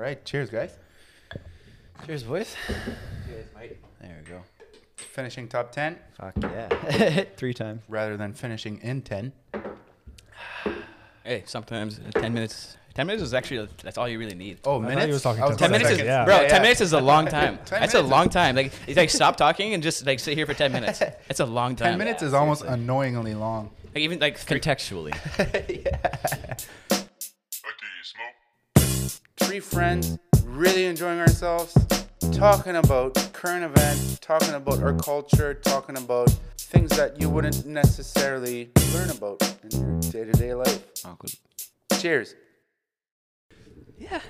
All right. Cheers, guys. Cheers, boys. Cheers, mate. There we go. Finishing top 10. Fuck yeah. 3 times. Rather than finishing in 10. Hey, sometimes 10 minutes. 10 minutes is actually, that's all you really need. Oh, minutes? He was talking 10 minutes is, yeah. Bro, yeah, yeah. 10 minutes is a long time. That's a long time. Like, it's like stop talking and just like sit here for 10 minutes. That's a long time. 10 minutes is almost annoyingly long. Like, even like contextually. Yeah. Three friends really enjoying ourselves, talking about current events, talking about our culture, talking about things that you wouldn't necessarily learn about in your day-to-day life. Oh, good. Cheers. Yeah,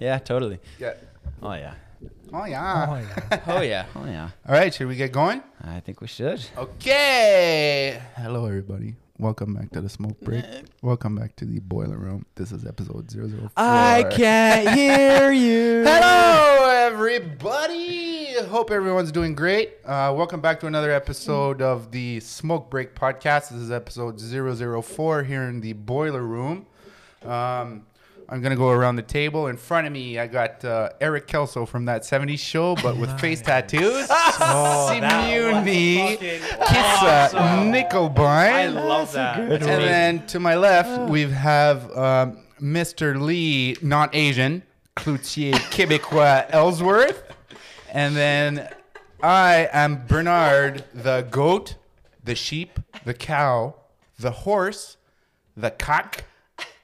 yeah, totally. Yeah. Oh yeah. Oh yeah. Oh yeah. Oh yeah. Oh yeah. All right, should we get going? I think we should. Okay. Hello, everybody. Welcome back to the smoke break. Welcome back to the boiler room. This is episode 004. I can't hear you. Hello, everybody. Hope everyone's doing great. Welcome back to another episode of the Smoke Break podcast. This is episode 004 here in the boiler room. I'm going to go around the table. In front of me, I got Eric Kelso from That 70s Show, but with face tattoos. Oh, Simeone Kissa awesome. Nickelbine. I love that. And then to my left, we have Mr. Lee, not Asian, Cloutier, Quebecois, Ellsworth. And then I am Bernard, the goat, the sheep, the cow, the horse, the cock,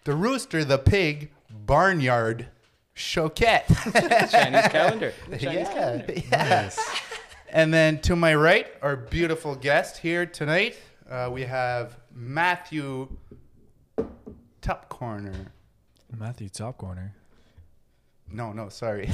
the rooster, the pig, Barnyard, Choquette. Chinese calendar. The Chinese calendar. Yes. And then to my right, our beautiful guest here tonight, we have Matthew Topcorner. Matthew Topcorner? No, sorry.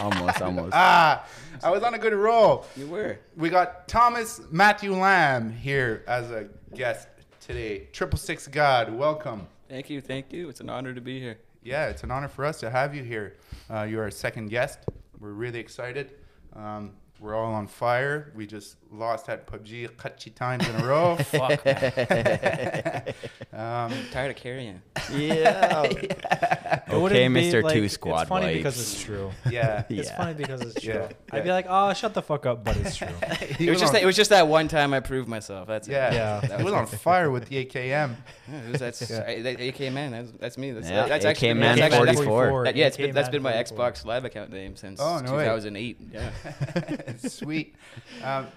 Almost. I was on a good roll. You were. We got Thomas Matthew Lamb here as a guest today. 6 God, welcome. Thank you. It's an honor to be here. Yeah, it's an honor for us to have you here. You're our second guest. We're really excited. We're all on fire. We just lost at PUBG 3 times in a row. Fuck, man. I'm tired of carrying. Yeah. Okay, Mr. Like, 2 Squad. It's funny because it's true. Yeah. It's funny because it's true. Yeah. I'd be like, oh, shut the fuck up, but it's true. it was just that one time I proved myself. That's it. Yeah. That was on fire with the AKM. That's me. That's actually AKM 44. Yeah, that's been my Xbox Live account name since 2008. Yeah. Sweet.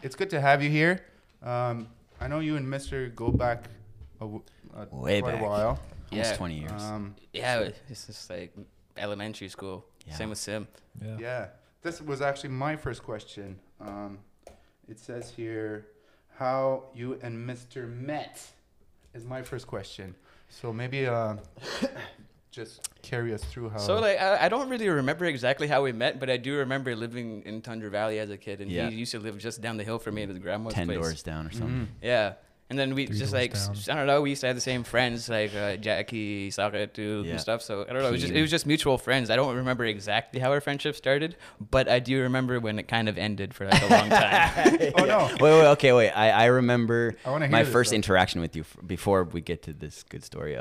It's good to have you here. I know you and Mr. go back quite a while. Almost 20 years. It's just like elementary school. Yeah. Same with Sim. Yeah. This was actually my first question. It says here how you and Mr. met is my first question. So maybe just carry us through how. So like I don't really remember exactly how we met, but I do remember living in Tundra Valley as a kid, and he used to live just down the hill from me at his grandma's 10 place. 10 doors down or something. Mm-hmm. Yeah, and then we I don't know. We used to have the same friends like Jackie, Saratu, and stuff. So I don't know. It was just mutual friends. I don't remember exactly how our friendship started, but I do remember when it kind of ended for like a long time. Oh no! Wait. I remember my first interaction with you before we get to this good story.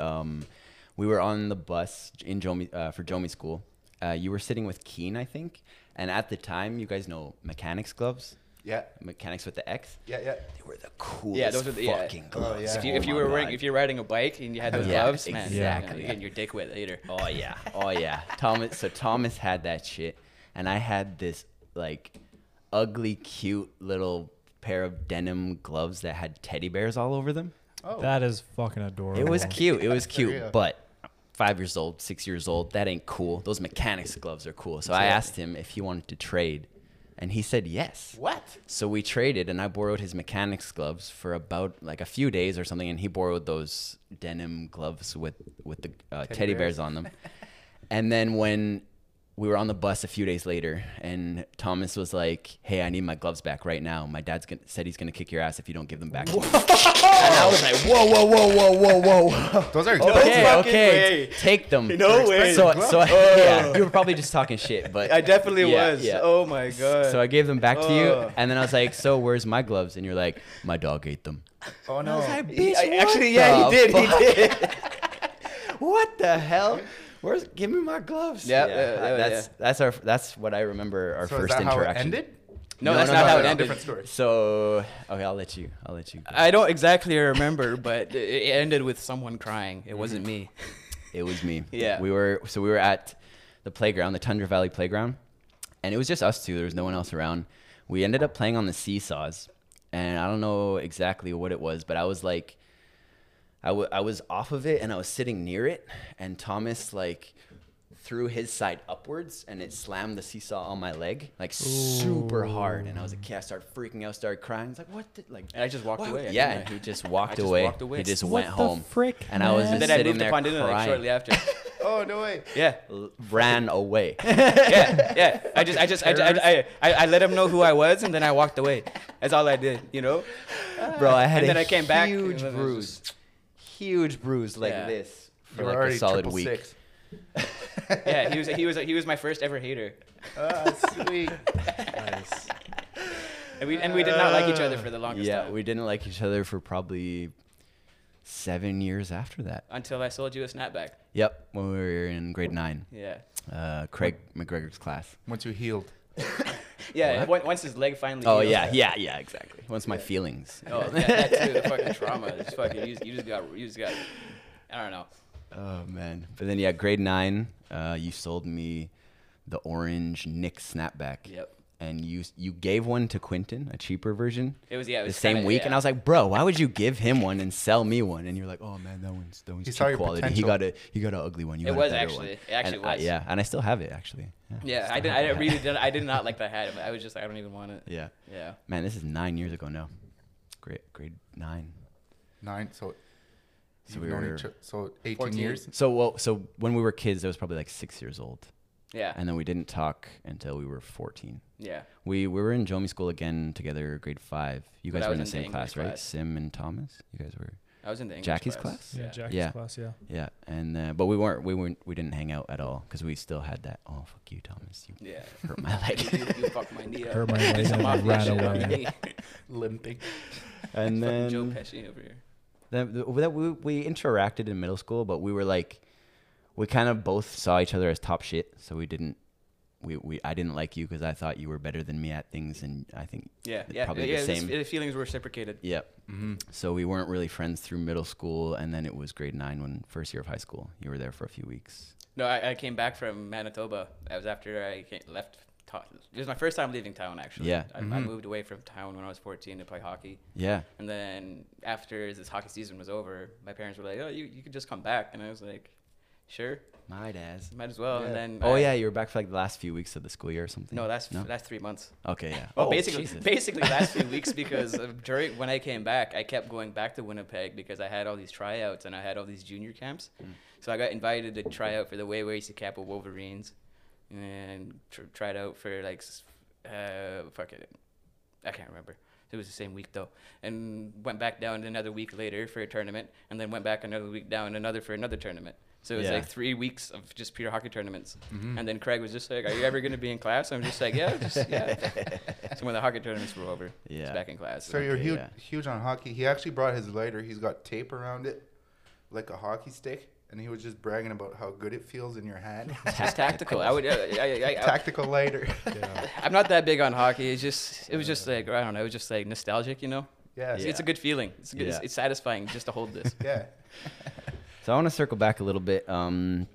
We were on the bus in for Jomie School. You were sitting with Keen, I think. And at the time, you guys know mechanics gloves? Yeah. Mechanics with the X? Yeah. They were the coolest fucking gloves. Oh, yeah. If you're riding a bike and you had those gloves, man, exactly. You're getting your dick wet later. Oh, yeah. Thomas had that shit. And I had this, like, ugly, cute little pair of denim gloves that had teddy bears all over them. Oh. That is fucking adorable. It was cute, but 5 years old, 6 years old, that ain't cool. Those mechanics gloves are cool. So I asked him if he wanted to trade, and he said yes. What? So we traded, and I borrowed his mechanics gloves for about like a few days or something, and he borrowed those denim gloves with the teddy bears on them. And then when we were on the bus a few days later, and Thomas was like, hey, I need my gloves back right now. My dad said he's going to kick your ass if you don't give them back to me. And I was like, whoa. Those are gloves. Okay. Take them. No way. So you were probably just talking shit, but I definitely was. Yeah. Oh, my God. So I gave them back to you, and then I was like, so where's my gloves? And you're like, my dog ate them. Oh, no. I was like, bitch, he did. What the hell? Where's? Give me my gloves. Yep. Yeah, that's what I remember our first interaction. How it ended? No, that's not how it ended. Different story. So, okay, I'll let you go. I don't exactly remember, but it ended with someone crying. It wasn't me. It was me. Yeah. We were at the playground, the Tundra Valley playground, and it was just us two. There was no one else around. We ended up playing on the seesaws, and I don't know exactly what it was, but I was like, I was off of it and I was sitting near it, and Thomas like threw his side upwards and it slammed the seesaw on my leg like super hard, and I was a kid. I started freaking out, started crying. It's like, what did, like, and I just walked away. Yeah, and he just walked away. He just went home. What the frick? And I was just sitting there crying. And then I moved to Pondina like shortly after. Oh, no way. Yeah. Ran away. Yeah. I let him know who I was, and then I walked away. That's all I did, you know? Bro, I had a huge bruise. Huge bruise like this for like a solid week. Yeah, he was my first ever hater. Oh, sweet. Nice. And we did not like each other for the longest time. Yeah, we didn't like each other for probably 7 years after that. Until I sold you a snapback. Yep, when we were in grade 9. Yeah. Craig McGregor's class. Once you healed. Yeah, once his leg finally healed. Oh, yeah, exactly. Once my feelings. Oh, yeah, that too, the fucking trauma. Just fucking, you just got, I don't know. Oh, man. But then, yeah, grade 9, you sold me the orange Nick snapback. Yep. And you gave one to Quentin, a cheaper version. It was the same kinda, week, and I was like, bro, why would you give him one and sell me one? And you're like, oh man, that one's cheap quality. Potential. He got an ugly one. It was actually. And I still have it actually. Yeah, I did not like that hat. I was just like, I don't even want it. Yeah. Man, this is 9 years ago now. Grade 9. 9. So we were 18 14. Years. So when we were kids, I was probably like 6 years old. Yeah. And then we didn't talk until we were 14. Yeah. We were in Jomie School again together, grade 5. You guys were in the same class, right? Sim and Thomas. You guys were. I was in the English Jackie's class. Yeah, Jackie's class. Yeah. Yeah, and but we didn't hang out at all because we still had that. Oh fuck you, Thomas. You hurt my leg. you fucked my knee up. Hurt my leg. Ran away. Limping. And then Joe Pesci over here. We interacted in middle school, but we were like. We kind of both saw each other as top shit, so I didn't like you because I thought you were better than me at things, and I think probably the same. The feelings were reciprocated. Yep. Mm-hmm. So we weren't really friends through middle school, and then it was grade 9 when first year of high school. You were there for a few weeks. No, I came back from Manitoba. That was after I left. It was my first time leaving town, actually. Yeah. I moved away from town when I was 14 to play hockey. Yeah. And then after this hockey season was over, my parents were like, oh, you could just come back. And I was like... Sure. Might as well. Yeah. And then. Oh yeah, you were back for like the last few weeks of the school year or something. No, that's 3 months. Okay, yeah. Well, basically last few weeks because when I came back, I kept going back to Winnipeg because I had all these tryouts and I had all these junior camps. Mm. So I got invited to try out for the Wayway's Kappa Wolverines, and tried out for like, fuck it, I can't remember. It was the same week though, and went back down another week later for a tournament, and then went back another week down for another tournament. So it was like 3 weeks of just pure hockey tournaments. Mm-hmm. And then Craig was just like, are you ever going to be in class? I'm just like, yeah. So when the hockey tournaments were over, he was back in class. So you're huge on hockey. He actually brought his lighter. He's got tape around it, like a hockey stick. And he was just bragging about how good it feels in your hand. Tactical. Tactical lighter. Yeah. I'm not that big on hockey. It was just like, I don't know, it was just like nostalgic, you know? Yeah. It's a good feeling. It's satisfying just to hold this. Yeah. So I want to circle back a little bit. One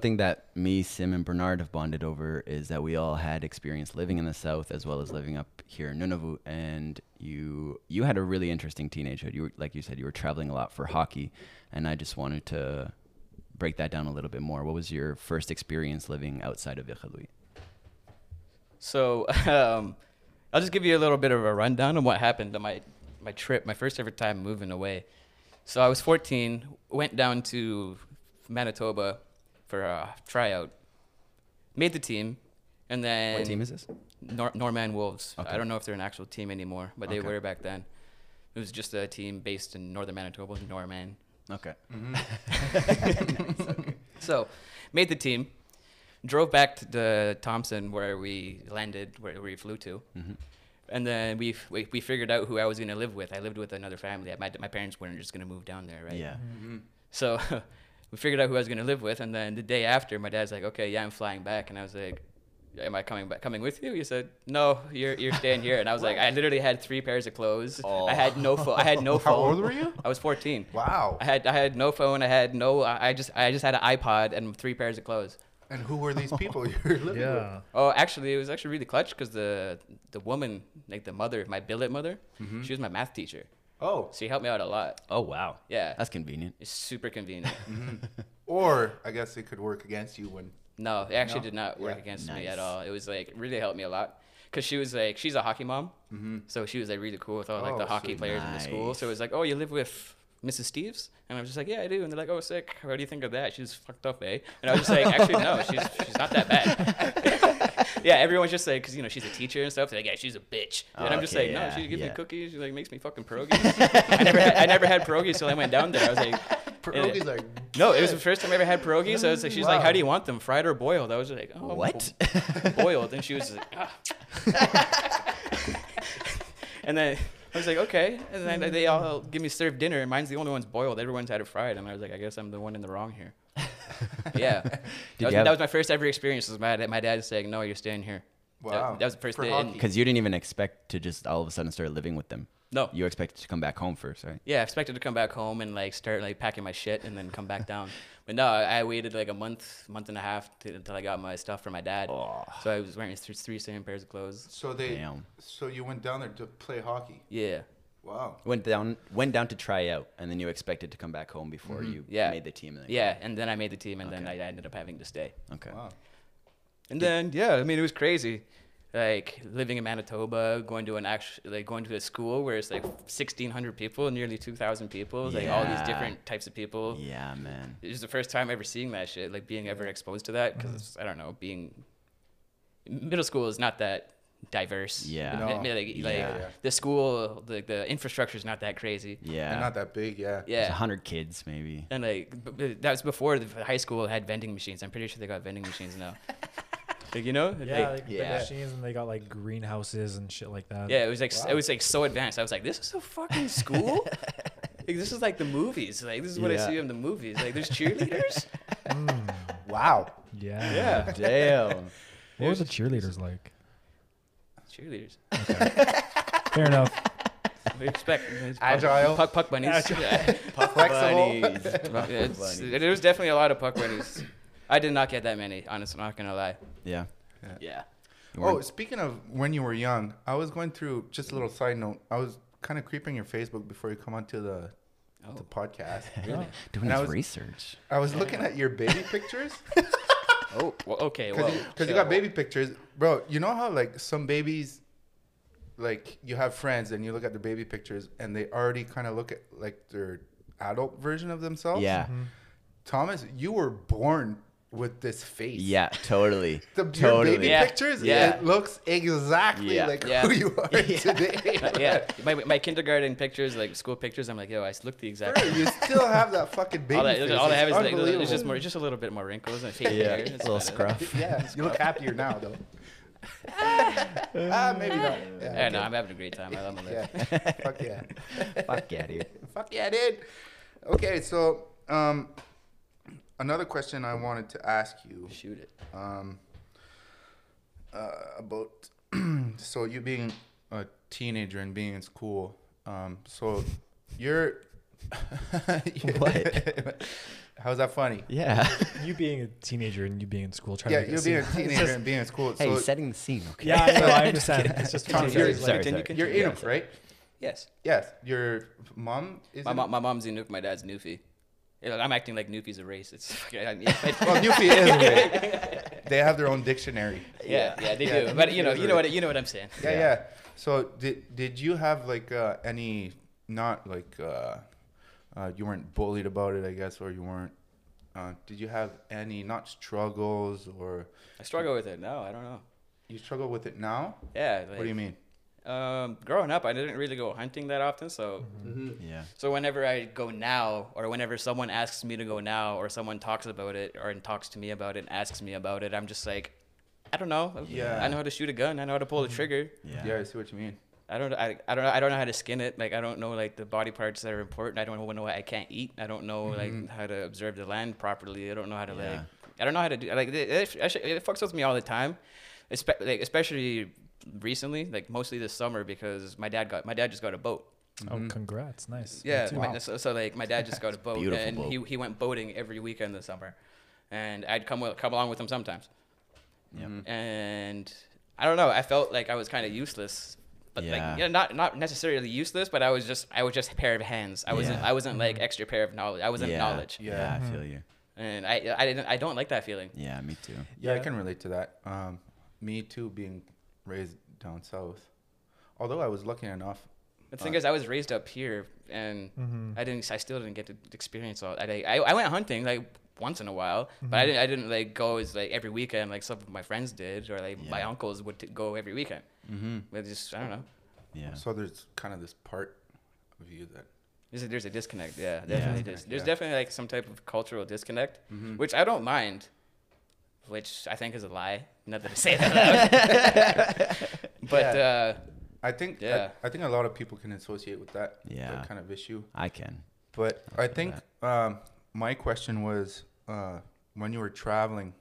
thing that me, Sim, and Bernard have bonded over is that we all had experience living in the South as well as living up here in Nunavut. And you had a really interesting teenagehood. You were, like you said, you were traveling a lot for hockey. And I just wanted to break that down a little bit more. What was your first experience living outside of Iqaluit? So I'll just give you a little bit of a rundown on what happened on my trip, my first ever time moving away. So I was 14, went down to Manitoba for a tryout, made the team, and then... What team is this? Norman Wolves. Okay. I don't know if they're an actual team anymore, but they were back then. It was just a team based in northern Manitoba, Norman. Okay. Mm-hmm. So made the team, drove back to Thompson where we landed, where we flew to. Mm-hmm. And then we figured out who I was going to live with. I lived with another family. My parents weren't just going to move down there, right? Yeah. Mm-hmm. So we figured out who I was going to live with. And then the day after, my dad's like, okay, yeah, I'm flying back. And I was like, am I coming with you? He said, no, you're staying here. And I was like, I literally had 3 pairs of clothes. Oh. I had no phone. How old were you? I was 14. Wow. I had no phone. I just had an iPod and 3 pairs of clothes. And who were these people you were living with? Oh, actually, it was actually really clutch because the woman, like the mother, my billet mother, she was my math teacher. Oh. So she helped me out a lot. Oh, wow. Yeah. That's convenient. It's super convenient. Or I guess it could work against you when... No, it actually did not work against me at all. It was like really helped me a lot because she was like, she's a hockey mom. So she was like really cool with all like the hockey players in the school. So it was like, oh, you live with Mrs. Steves? And I was just like, yeah, I do. And they're like, oh, sick. What do you think of that? She's fucked up, eh? And I was just like, actually, no, she's not that bad. Yeah, everyone's just like, because, you know, she's a teacher and stuff. They're like, yeah, she's a bitch. And I'm just like, no, she gives me cookies. She like makes me fucking pierogies. I never had pierogies till I went down there. I was like... Pierogies are no, it was the first time I ever had pierogies. So I was like, she's like, how do you want them, fried or boiled? I was like, oh, what? Boiled. And she was like, ah. And then I was like, okay. And then they all give me served dinner, and mine's the only one's boiled. Everyone's had it fried, and I was like, I guess I'm the one in the wrong here. Yeah, that was my first ever experience. Was my dad saying, no, you're staying here. Wow, that was the first day. Because you didn't even expect to just all of a sudden start living with them. No. You expected to come back home first, right? Yeah, I expected to come back home and like start like packing my shit and then come back down. But no, I waited like a month and a half until I got my stuff from my dad. Oh. So I was wearing 3 same pairs of clothes. So you went down there to play hockey? Yeah. Wow. Went down to try out, and then you expected to come back home before you made the team. And then I made the team, and then I ended up having to stay. Okay. Wow. And then it was crazy. Like living in Manitoba, going to a school where it's like 1,600 people, nearly 2,000 people, like all these different types of people. Yeah, man. It was the first time ever seeing that shit, like being ever exposed to that, because I don't know, middle school is not that diverse. Yeah. No. The school, the infrastructure is not that crazy. Yeah. They're not that big. Yeah. Yeah. There's 100 kids maybe. And like that was before the high school had vending machines. I'm pretty sure they got vending machines now. Like, you know? Yeah, the machines, and they got, like, greenhouses and shit like that. Yeah, it was, like, wow. It was, like, so advanced. I was like, this is a fucking school? Like, this is, like, the movies. Like, this is what I see in the movies. Like, there's cheerleaders? Wow. Yeah. Damn. What was the cheerleaders like? Cheerleaders. Okay. Fair enough. We expect agile puck bunnies. Yeah. Puck bunnies. There was definitely a lot of puck bunnies. I did not get that many, honestly, I'm not going to lie. Yeah. Yeah. Oh, speaking of when you were young, I was going through, just a little side note, I was kind of creeping your Facebook before you come onto the podcast. Really? Doing his research. I was looking at your baby pictures. Oh, well, okay. Because you got baby pictures. Bro, you know how like some babies, like you have friends and you look at their baby pictures and they already kind of look at like their adult version of themselves? Yeah. Mm-hmm. Thomas, you were born with this face. Yeah, totally. Your baby pictures, it looks exactly like who you are today. Yeah, my kindergarten pictures, like school pictures, I'm like, yo, I look the exact same. You still have that fucking baby face. All I have is like, it's just a little bit more wrinkles and fake hair. It's a little scruff. Yeah, you look happier now, though. Maybe not. Yeah, no, I'm having a great time. I love my life. Fuck yeah. Fuck yeah, dude. Fuck yeah, dude. Okay, so... another question I wanted to ask you. Shoot it. About so you being a teenager and being in school. So you're what? How's that funny? Yeah. You being a teenager and you being in school. Teenager and being in school. Hey, so setting the scene. Okay. Yeah, no, I understand. It's just sorry. You're Inuk, right? Yes. Yes. Your mom is. My mom's Inuk. My dad's Newfie. I'm acting like Newfie's a racist. Well, Newfie is a racist. They have their own dictionary. Yeah, they do. But you know what I'm saying. Yeah. So did you have like any not like you weren't bullied about it, I guess, or you weren't? Did you have any not struggles or? I struggle with it. No, I don't know. You struggle with it now? Yeah. Like, what do you mean? Growing up, I didn't really go hunting that often. So, So whenever I go now, or whenever someone asks me to go now, or someone talks about it, or talks to me about it, and asks me about it, I'm just like, I don't know. Yeah. I know how to shoot a gun. I know how to pull the trigger. Yeah, I see what you mean. I don't know how to skin it. Like, I don't know, like, the body parts that are important. I don't know what I can't eat. I don't know, like, how to observe the land properly. I don't know how to, like, I don't know how to do, like, it fucks with me all the time. Especially recently, like, mostly this summer, because my dad just got a boat. Oh, congrats. Nice. Yeah. So like, my dad just got a boat, and he went boating every weekend this summer, and I'd come along with him sometimes. Yep. And I don't know, I felt like I was kind of useless, but like, you know, not necessarily useless, but I was just a pair of hands. I wasn't like extra pair of knowledge. I wasn't knowledge. Yeah, I feel you. And I don't like that feeling. Yeah, me too. Yeah, I can relate to that. Me too, being raised down south. Although I was lucky enough. The thing is, I was raised up here, and I still didn't get to experience all that. I went hunting, like, once in a while, but I didn't like go as like every weekend like some of my friends did, or like my uncles would go every weekend. But just, I don't know. Yeah. So there's kind of this part of you that there's a disconnect. Yeah, definitely. There's definitely like some type of cultural disconnect, which I don't mind, which I think is a lie. Not that I say that loud. But I think I think a lot of people can associate with that, that kind of issue. I can. But I think. My question was, when you were traveling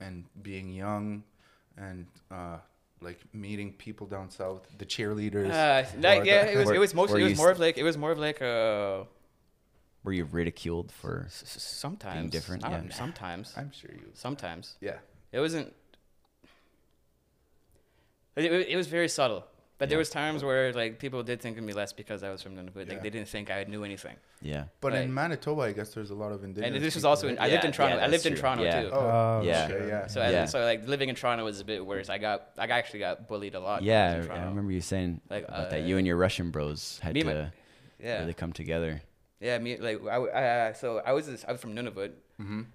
and being young and like meeting people down south, the cheerleaders. It was more of like were you ridiculed for sometimes being different? Sometimes. I'm sure you. Sometimes. Yeah. It wasn't. It was very subtle. But there was times where like people did think of me less because I was from Nunavut. Like, they didn't think I knew anything. Yeah. But like, in Manitoba, I guess there's a lot of indigenous. And this was also in, I lived in Toronto. I lived in Toronto too. Oh, yeah. Sure, yeah. So like living in Toronto was a bit worse. I actually got bullied a lot. Yeah, I remember you saying like, about that. You and your Russian bros had to really come together. Yeah, me like I was from Nunavut,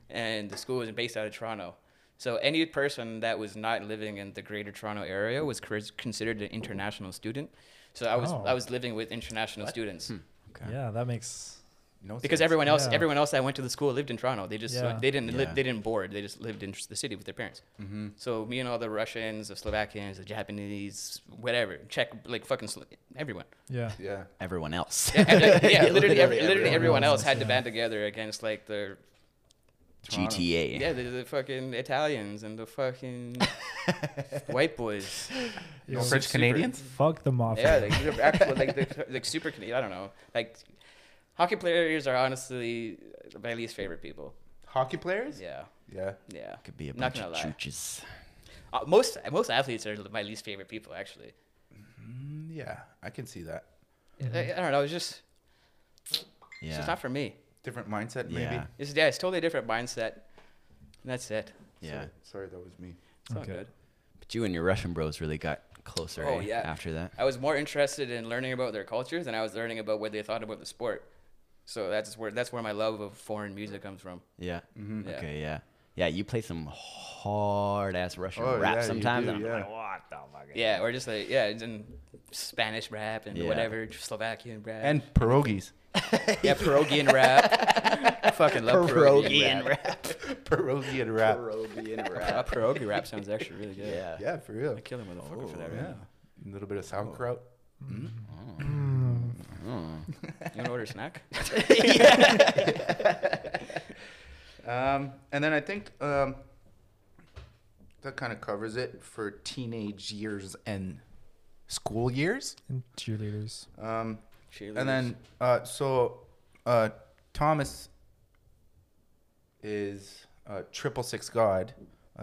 and the school was based out of Toronto. So any person that was not living in the greater Toronto area was considered an international student. So I was living with international students. Okay. Yeah, that makes no sense. Because everyone else that went to the school lived in Toronto. They just they didn't board. They just lived in the city with their parents. So me and all the Russians, the Slovakians, the Japanese, whatever, Czech, like fucking everyone. Yeah. Everyone else. Literally everyone else had to band together against like the Toronto. GTA. Yeah, the fucking Italians and the fucking white boys. You know, French Canadians? Fuck the mafia. Yeah, like, they're actual, like super Canadian. I don't know. Like, hockey players are honestly my least favorite people. Hockey players? Yeah. Could be a bunch of chooches. Most athletes are my least favorite people, actually. Yeah, I can see that. I don't know. It's just not for me. Different mindset, maybe. It's totally different mindset. And that's it. Yeah. Sorry, that was me. It's all good. But you and your Russian bros really got closer after that. I was more interested in learning about their cultures than I was learning about what they thought about the sport. So that's where my love of foreign music comes from. Yeah. Mm-hmm. Yeah. Okay, yeah. Yeah, you play some hard-ass Russian rap sometimes. You do, and I'm like, what the fuck? Yeah, or just like, and Spanish rap and whatever, Slovakian rap. And pierogies. Yeah, pierogian rap. I fucking love pierogian rap. Pierogi rap sounds actually really good. Yeah, for real. I kill him with a fucker for that. Yeah, a little bit of sauerkraut. You wanna order a snack? And then I think that kind of covers it for teenage years and school years and cheerleaders. And then, Thomas is Triple 6 God.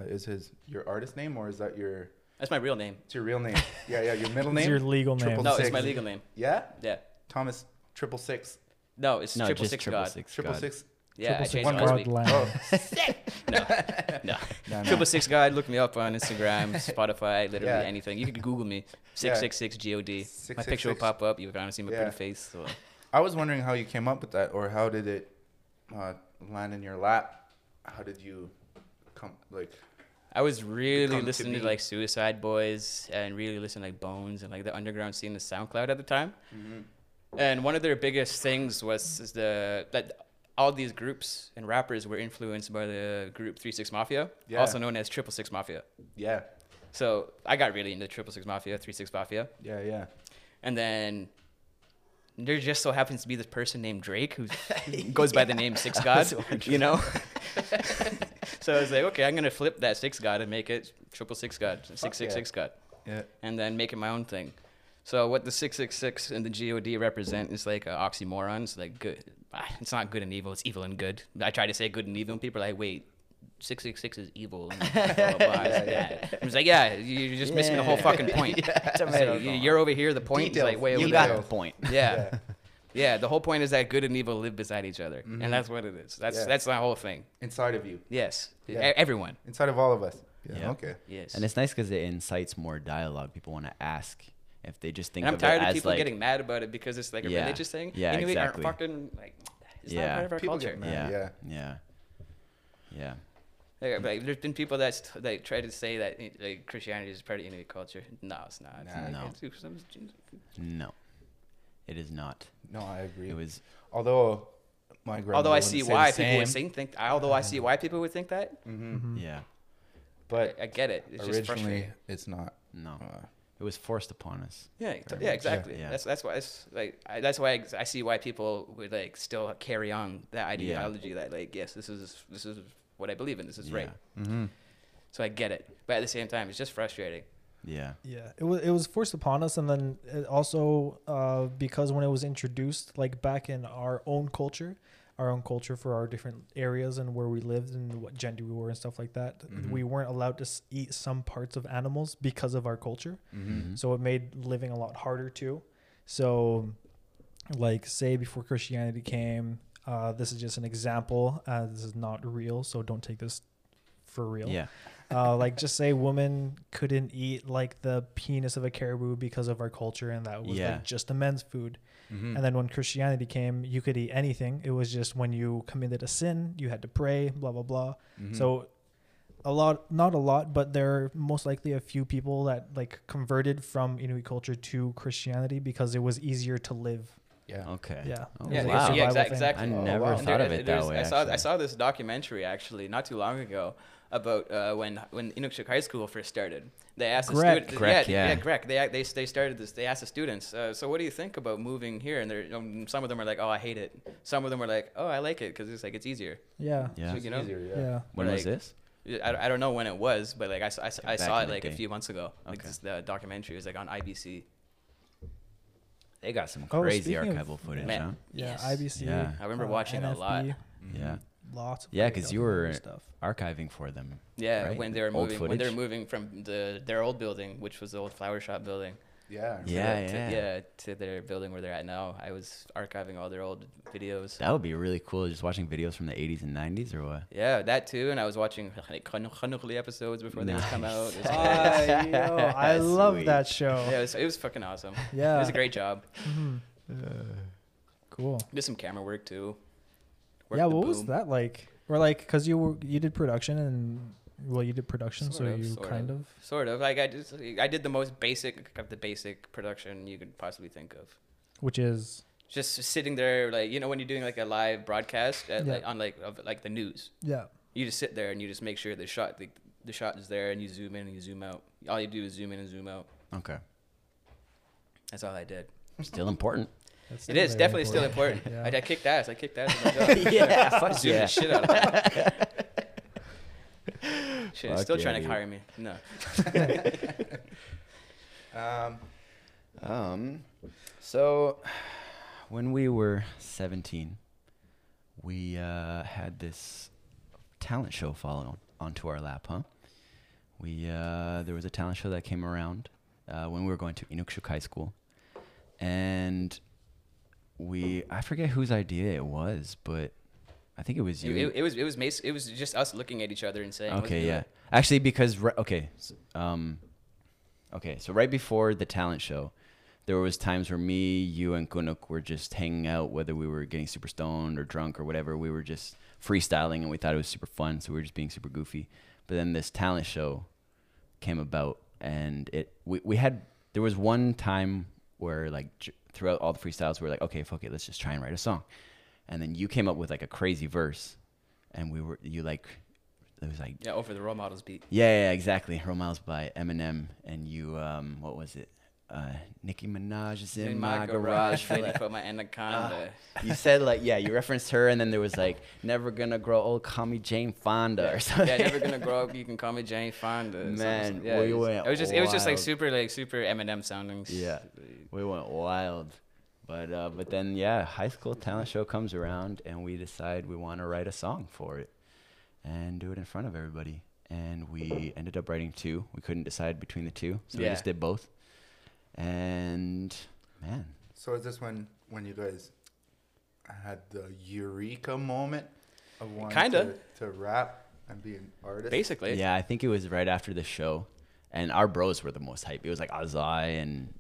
Is your artist name, or is that your? That's my real name. It's your real name. Yeah. Your middle name. It's your legal name. Triple Six. It's my legal name. Yeah. Thomas Triple 6. No, it's Triple 6 God. Triple 6. Yeah, I changed it last week. Oh, sick. No. Triple 6 God. Look me up on Instagram, Spotify, literally anything. You can Google me. 666 God. My picture will pop up. You can honestly see my pretty face. So. I was wondering how you came up with that, or how did it land in your lap? How did you come like? I was really listening to like Suicide Boys and really listening to like Bones and like the underground scene of SoundCloud at the time. And one of their biggest things was that. All these groups and rappers were influenced by the group 3 6 Mafia, also known as Triple 6 Mafia. Yeah. So I got really into Triple Six Mafia, 3 6 Mafia. Yeah, yeah. And then there just so happens to be this person named Drake who goes by the name Six God, you know? So I was like, okay, I'm going to flip that Six God and make it Triple Six God, 6 6 6 God. Yeah. And then make it my own thing. So what the 6 6 6 and the G-O-D represent is like oxymorons. It's like good. It's not good and evil. It's evil and good. I try to say good and evil, and people are like, wait, 6 6 6 is evil. And blah, blah, blah. Yeah. I was like, yeah, you're just missing the whole fucking point. So you're over here. The point is like, wait, you got the point. Yeah. Yeah, the whole point is that good and evil live beside each other, mm-hmm. and that's what it is. That's my whole thing. Inside of you. Yes. Yeah. Everyone. Inside of all of us. Yeah. Yep. Okay. Yes. And it's nice because it incites more dialogue. People want to ask if they just think. And I'm tired of people like, getting mad about it because it's like a religious thing. Yeah, Inuit exactly. Aren't fucking like. It's not part of our people culture. Yeah. Like, there's been people that like try to say that like Christianity is part of Inuit culture. No, it's not. No. It is not. No, I agree. It was, although my grandma. Although I see why people would think. Although I see why people would think that. Mm-hmm. Mm-hmm. Yeah, but I get it. It's originally, just frustrating. It's not. No, it was forced upon us. Yeah, exactly. Yeah. That's why it's like that's why I see why people would like still carry on that ideology that like yes, this is what I believe in. This is right. Mm-hmm. So I get it, but at the same time, it's just frustrating. Yeah. It was forced upon us, and then it also because when it was introduced, like back in our own culture for our different areas and where we lived and what gender we were and stuff like that, mm-hmm. we weren't allowed to eat some parts of animals because of our culture. Mm-hmm. So it made living a lot harder too. So, like, say before Christianity came, this is just an example. This is not real, so don't take this for real. Yeah. Like just say women couldn't eat like the penis of a caribou because of our culture, and that was like just a men's food. Mm-hmm. And then when Christianity came, you could eat anything. It was just when you committed a sin, you had to pray, blah, blah, blah. Mm-hmm. So not a lot, but there are most likely a few people that like converted from Inuit culture to Christianity because it was easier to live. Yeah. Okay. Yeah. Oh, yeah. Wow. Yeah, exactly. I never thought of it that way. I saw this documentary actually not too long ago about when Inukshuk High School first started. They asked the students. Yeah, Greg. They started this. They asked the students. So what do you think about moving here? And some of them are like, oh, I hate it. Some of them are like, oh, I like it because it's like it's easier. Yeah. Yeah. So, you know? Easier, yeah. When was this? I don't know when it was, but like I saw it like a few months ago. Okay. Like the documentary was like on IBC. They got some crazy archival footage, huh? Yeah, yes. IBC. Yeah. I remember watching NFB, a lot. Mm-hmm. Yeah. Lots of because you were archiving for them. Yeah, right? When they were moving from their old building, which was the old flower shop building. To their building where they're at now. I was archiving all their old videos. That would be really cool, just watching videos from the 80s and 90s or what? Yeah, that too. And I was watching like Khanukli episodes before they would come out. I love that show. Yeah, it was fucking awesome. Yeah. It was a great job. Mm-hmm. Cool. Did some camera work too. What was that like? Or like, because you did production, sort of. Like I did the most basic of the basic production you could possibly think of, which is just sitting there, like, you know, when you're doing like a live broadcast on the news. Yeah. You just sit there and you just make sure the shot is there, and you zoom in and you zoom out. All you do is zoom in and zoom out. Okay. That's all I did. Still important. It is definitely important. Still important. Yeah. I kicked ass. In my job. Fuck zoom the shit out of that. Shit, still trying to hire me. No. So when we were 17, we had this talent show fall onto our lap, huh? There was a talent show that came around when we were going to Inukshuk High School, and I forget whose idea it was, but I think it was you. It was just us looking at each other and saying. Okay, yeah. Actually, because so right before the talent show, there was times where me, you, and Kunuk were just hanging out, whether we were getting super stoned or drunk or whatever. We were just freestyling, and we thought it was super fun, so we were just being super goofy. But then this talent show came about, and there was one time where like throughout all the freestyles, we were like, okay, fuck it, let's just try and write a song. And then you came up with like a crazy verse, and you like it was like over the Role Models beat. Yeah, exactly. Role Models by Eminem, and you what was it? Nicki Minaj is in my garage ready for my anaconda. You said like you referenced her, and then there was like never gonna grow old, call me Jane Fonda or something. Yeah, never gonna grow up, you can call me Jane Fonda. Man, yeah, we went. It was just like super Eminem sounding. Yeah, we went wild. But then high school talent show comes around, and we decide we want to write a song for it, and do it in front of everybody. And we ended up writing two. We couldn't decide between the two, so we just did both. And man, so is this when you guys had the eureka moment of wanting to rap and be an artist? Basically, yeah. I think it was right after the show, and our bros were the most hype. It was like Azai and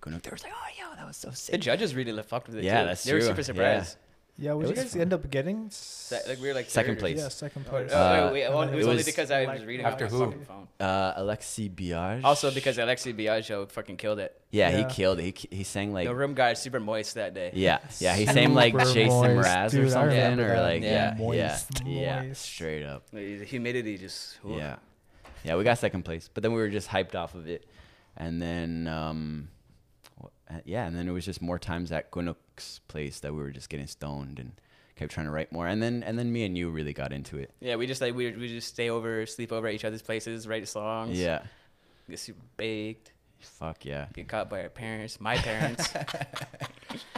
Kunuk. They were like, "Oh, yo, that was so sick." The judges really fucked with it. Yeah, that's true. They were super surprised. Yeah, would you guys end up getting? Like we were like second place. Yeah, second place. It was only because I was reading after who? Alexis Biage. Also because Alexis Biage fucking killed it. Yeah, he killed it. He sang like the room guy is super moist that day. Yeah, he sang like Jason Mraz or something or like moist. Straight up. The humidity just. Whoa. Yeah, we got second place, but then we were just hyped off of it, and then. And then it was just more times at Gunuk's place that we were just getting stoned and kept trying to write more. And then me and you really got into it. Yeah, we just like we just stay over, sleep over at each other's places, write songs. Yeah, get super baked. Fuck yeah. Get caught by our parents, my parents.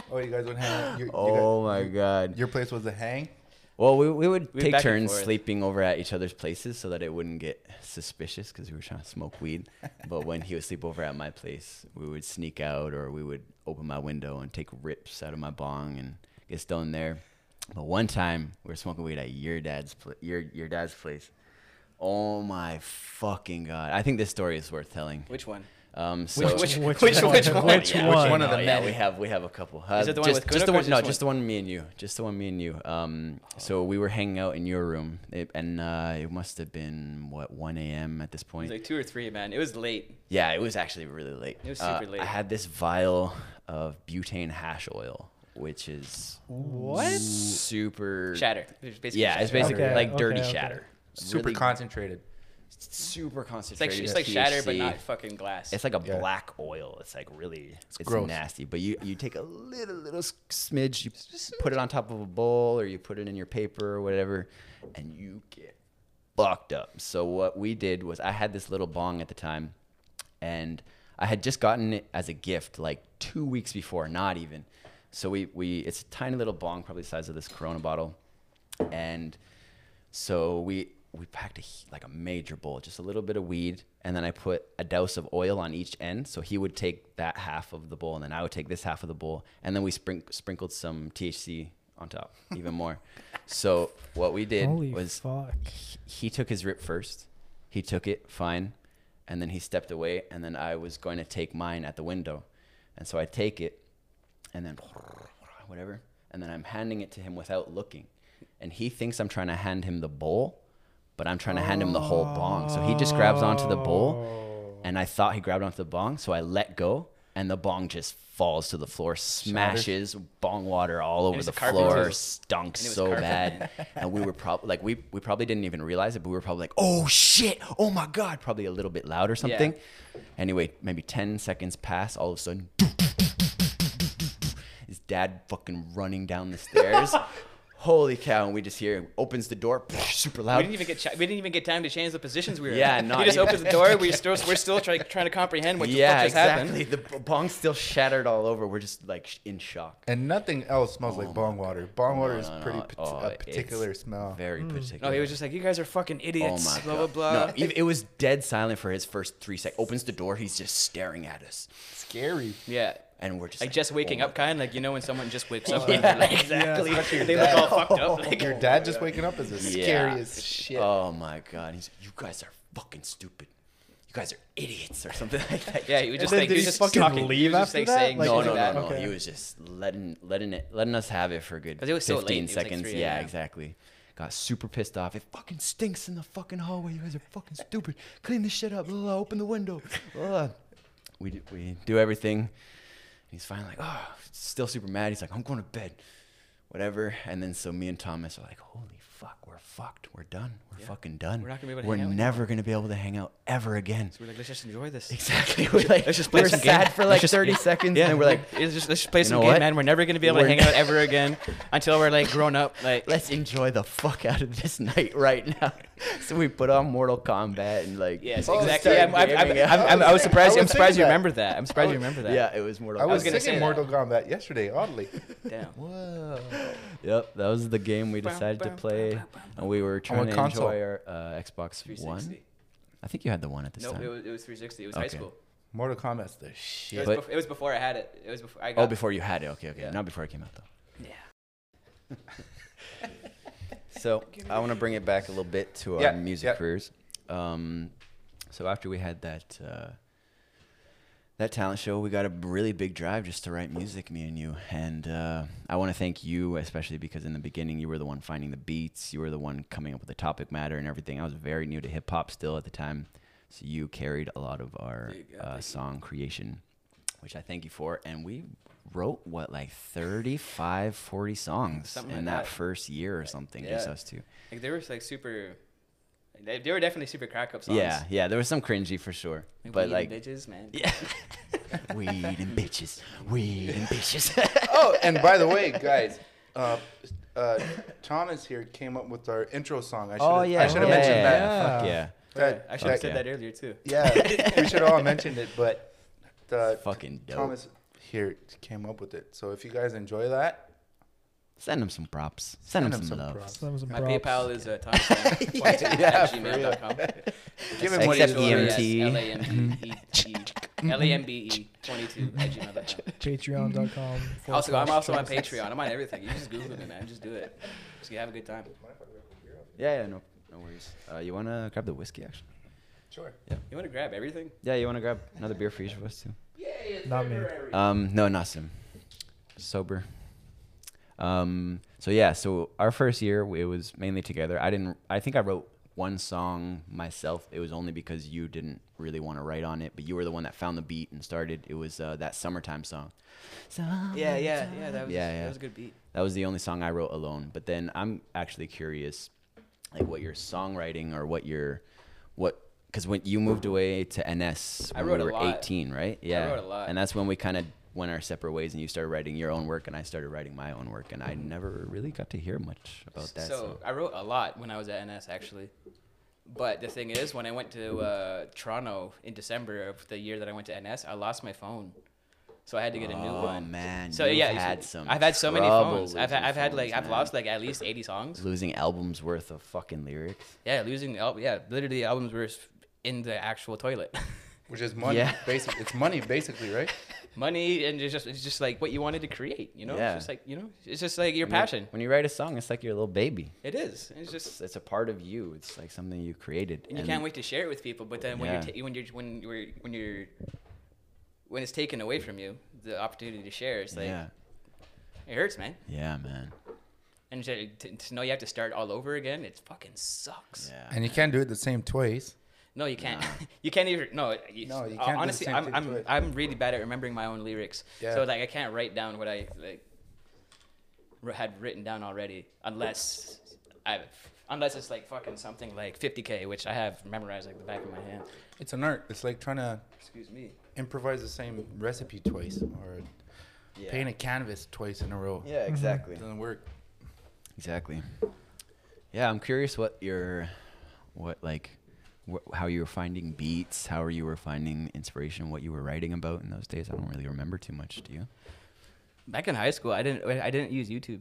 Oh, you guys would hang out. Oh my god. Your place was the hang. Well, we would take turns sleeping over at each other's places so that it wouldn't get suspicious because we were trying to smoke weed. But when he would sleep over at my place, we would sneak out or we would open my window and take rips out of my bong and get stoned there. But one time we were smoking weed at your dad's place. Oh my fucking god! I think this story is worth telling. Which one? Which one of them? Yeah, we have a couple. Is it the one with Kunuk? Just the one me and you. Just the one me and you. So we were hanging out in your room, it must have been 1 a.m. at this point. It was like 2 or 3, man. It was late. Yeah, it was actually really late. It was super late. I had this vial of butane hash oil, which is super shatter. It's basically dirty shatter. Super concentrated. It's like shatter, but not fucking glass. It's like a black oil. It's like really, it's gross. Nasty. But you take a little smidge, you put it on top of a bowl, or you put it in your paper or whatever, and you get fucked up. So what we did was I had this little bong at the time, and I had just gotten it as a gift like 2 weeks before, not even. So we it's a tiny little bong, probably the size of this Corona bottle, and so we packed a major bowl, just a little bit of weed, and then I put a douse of oil on each end. So he would take that half of the bowl, and then I would take this half of the bowl, and then we sprinkled some THC on top, even more. So what we did he took his rip first. He took it, fine, and then he stepped away, and then I was going to take mine at the window. And so I take it, and then whatever, and then I'm handing it to him without looking. And he thinks I'm trying to hand him the bowl, but I'm trying to hand him the whole bong. So he just grabs onto the bowl, and I thought he grabbed onto the bong, so I let go, and the bong just falls to the floor, smashes, bong water all over the floor, stunk so bad. And we were probably, like, we probably didn't even realize it, but we were probably like, oh shit, oh my God, probably a little bit loud or something. Yeah. Anyway, maybe 10 seconds pass, all of a sudden, his dad fucking running down the stairs. Holy cow! And we just hear opens the door, super loud. We didn't even get time to change the positions we were. Yeah, in. He just opens the door. We're still trying to comprehend what the fuck just happened. The bong's still shattered all over. We're just like in shock. And nothing else smells like bong water. Bong water is pretty particular smell. Very particular. No, he was just like, "You guys are fucking idiots." Oh my blah God. Blah blah. No, it was dead silent for his first 3 seconds. Opens the door. He's just staring at us. Scary. Yeah. And we're just like just waking up, kind of like, you know, when someone just wakes up. Yeah, like, exactly. Yeah, they look all fucked up. Like, your dad just waking up is the scariest shit. Oh my God. He's like, you guys are fucking stupid. You guys are idiots or something like that. Yeah, he was just like, he was just fucking talking. Leave after just, like, that? Saying like, no. Okay. He was just letting us have it for a good 15 seconds. Like 3, yeah, exactly. Got super pissed off. It fucking stinks in the fucking hallway. You guys are fucking stupid. Clean this shit up. Blah, open the window. Blah. We do everything. He's finally like, oh, still super mad. He's like, I'm going to bed, whatever. And then so me and Thomas are like, holy fuck, we're fucked. We're done. We're fucking done. We're not gonna be able to hang out ever again. So we're like, let's just enjoy this. Exactly. We're like, let's just play some sad game. For like 30 seconds. Yeah. And we're like, let's just play some game, man. We're never gonna be able to hang out ever again until we're like grown up. Like, let's enjoy the fuck out of this night right now. So we put on Mortal Kombat and like. Yes, exactly. Yeah, I was surprised. I'm surprised you remember that. I'm surprised you remember that. Yeah, it was Mortal. I was gonna say Mortal Kombat yesterday, oddly. Damn. Whoa. Yep, that was the game we decided to play, and we were trying to enjoy our Xbox 360. I think you had the one at this time. No, it was 360. It was high school. Mortal Kombat's the shit. It was before I had it. It was before I got. Oh, before you had it. Okay. Yeah. Not before it came out though. Yeah. So I want to bring it back a little bit to our music careers. So after we had that that talent show, we got a really big drive just to write music, me and you. And I want to thank you, especially because in the beginning, you were the one finding the beats. You were the one coming up with the topic matter and everything. I was very new to hip hop still at the time. So you carried a lot of our song creation, which I thank you for. And we wrote, what, like 35, 40 songs something in like that first year or something, just us two. Like they were like super... They were definitely super crack-up songs. Yeah. There was some cringy for sure. Like but weed like, and bitches, man. Yeah. Weed and bitches. Oh, and by the way, guys, Thomas here came up with our intro song. I should have mentioned that. Yeah. Fuck yeah. I should have said that earlier too. Yeah, we should all mentioned it, but fucking dope. Thomas here came up with it. So if you guys enjoy that. Send him some props. Send him some love. My PayPal is Thomas. gmail.com. Give him what LAMBE22@gmail.com. Patreon.com. Also, I'm also on Patreon. I'm on everything. You just Google me, man. Just do it. Just have a good time. Yeah, no worries. You want to grab the whiskey, actually? Sure. Yeah. You want to grab everything? Yeah, you want to grab another beer for each of us, too? Yeah. Not me. No, not him. Sober. So our first year it was mainly together. I think I wrote one song myself. It was only because you didn't really want to write on it, but you were the one that found the beat and started. It was that summertime song. Yeah. That was a good beat. That was the only song I wrote alone. But then I'm actually curious, like what your songwriting or because when you moved away to NS, when we were 18, right? Yeah, I wrote a lot, and that's when we kind of went our separate ways and you started writing your own work and I started writing my own work and I never really got to hear much about that. So I wrote a lot when I was at NS actually. But the thing is, when I went to Toronto in December of the year that I went to NS, I lost my phone. So I had to get a new one. Oh man. So I've had so many phones. I've lost like at least 80 songs. Losing albums worth of fucking lyrics. Yeah, literally albums were in the actual toilet. Which is money. Yeah. It's money basically, right? Money, and it's just like what you wanted to create, you know? Yeah. It's just like, you know, it's just like your passion. When you write a song, it's like your little baby. It is. It's a part of you. It's like something you created. And you can't wait to share it with people, but then when it's taken away from you, the opportunity to share, it's like it hurts, man. Yeah, man. And to know you have to start all over again, it fucking sucks. Yeah. And you can't do it the same twice. No, you can't. No. You can't even. No, you can't. Honestly, I'm really bad at remembering my own lyrics. Yeah. So like I can't write down what I had written down already, unless it's like fucking something like 50K, which I have memorized like the back of my hand. It's an art. It's like trying to improvise the same recipe twice or paint a canvas twice in a row. Yeah, exactly. It doesn't work. Exactly. Yeah, I'm curious how you were finding beats, how you were finding inspiration, what you were writing about in those days. I don't really remember too much. Do you? Back in high school, I didn't use YouTube.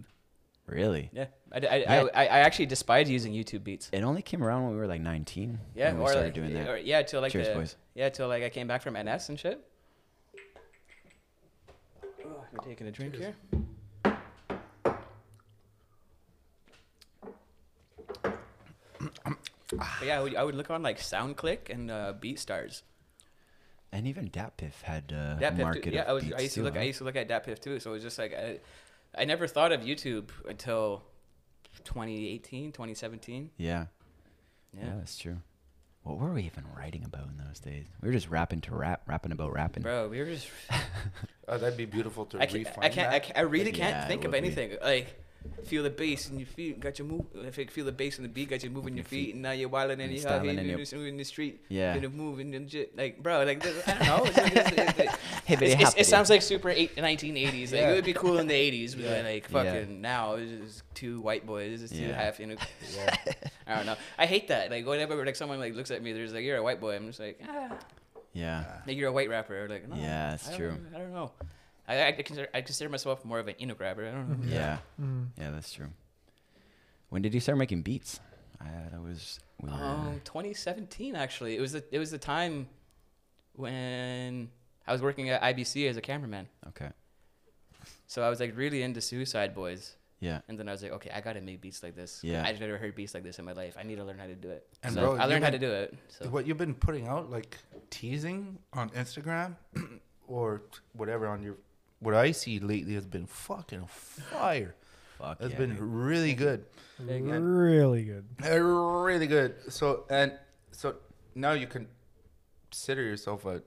Really? Yeah. I actually despised using YouTube beats. It only came around when we were like 19. Yeah. When we started doing that. Till like I came back from NS and shit. Oh, I'm taking a drink here. But yeah, I would look on like SoundClick and BeatStars, and even DatPiff had market. Yeah, I used to look at DatPiff too. So it was just like I never thought of YouTube until 2018, 2017. Yeah, that's true. What were we even writing about in those days? We were just rapping about rapping. Bro, we were just. Oh, that'd be beautiful to refine. I really can't think of anything like. feel the bass in your feet, got your move. If you feel the bass in the beat, got you moving your feet, and now you're wilding and you're moving in the street. Yeah, you're moving and shit. Like, bro, like this, I don't know. It sounds like super 1980s. Like, it would be cool in the 80s, but like fucking now, it's just two white boys, it's two half. You know, I don't know. I hate that. Like whenever like someone like looks at me, they're just like, "You're a white boy." I'm just like, ah. Yeah. Like you're a white rapper. Like, no, yeah, that's true. I don't know. I consider myself more of an inno grabber. I don't know. Yeah. Mm. Yeah, that's true. When did you start making beats? That was 2017 actually. It was the time when I was working at IBC as a cameraman. Okay. So I was like really into Suicide Boys. Yeah. And then I was like, okay, I gotta make beats like this. Yeah. I've never heard beats like this in my life. I need to learn how to do it. And so bro, I learned how to do it. So what you've been putting out, like teasing on Instagram or whatever on your, what I see lately has been fucking fire. Fuck it's been really good. Really good. Really good. So now you consider yourself an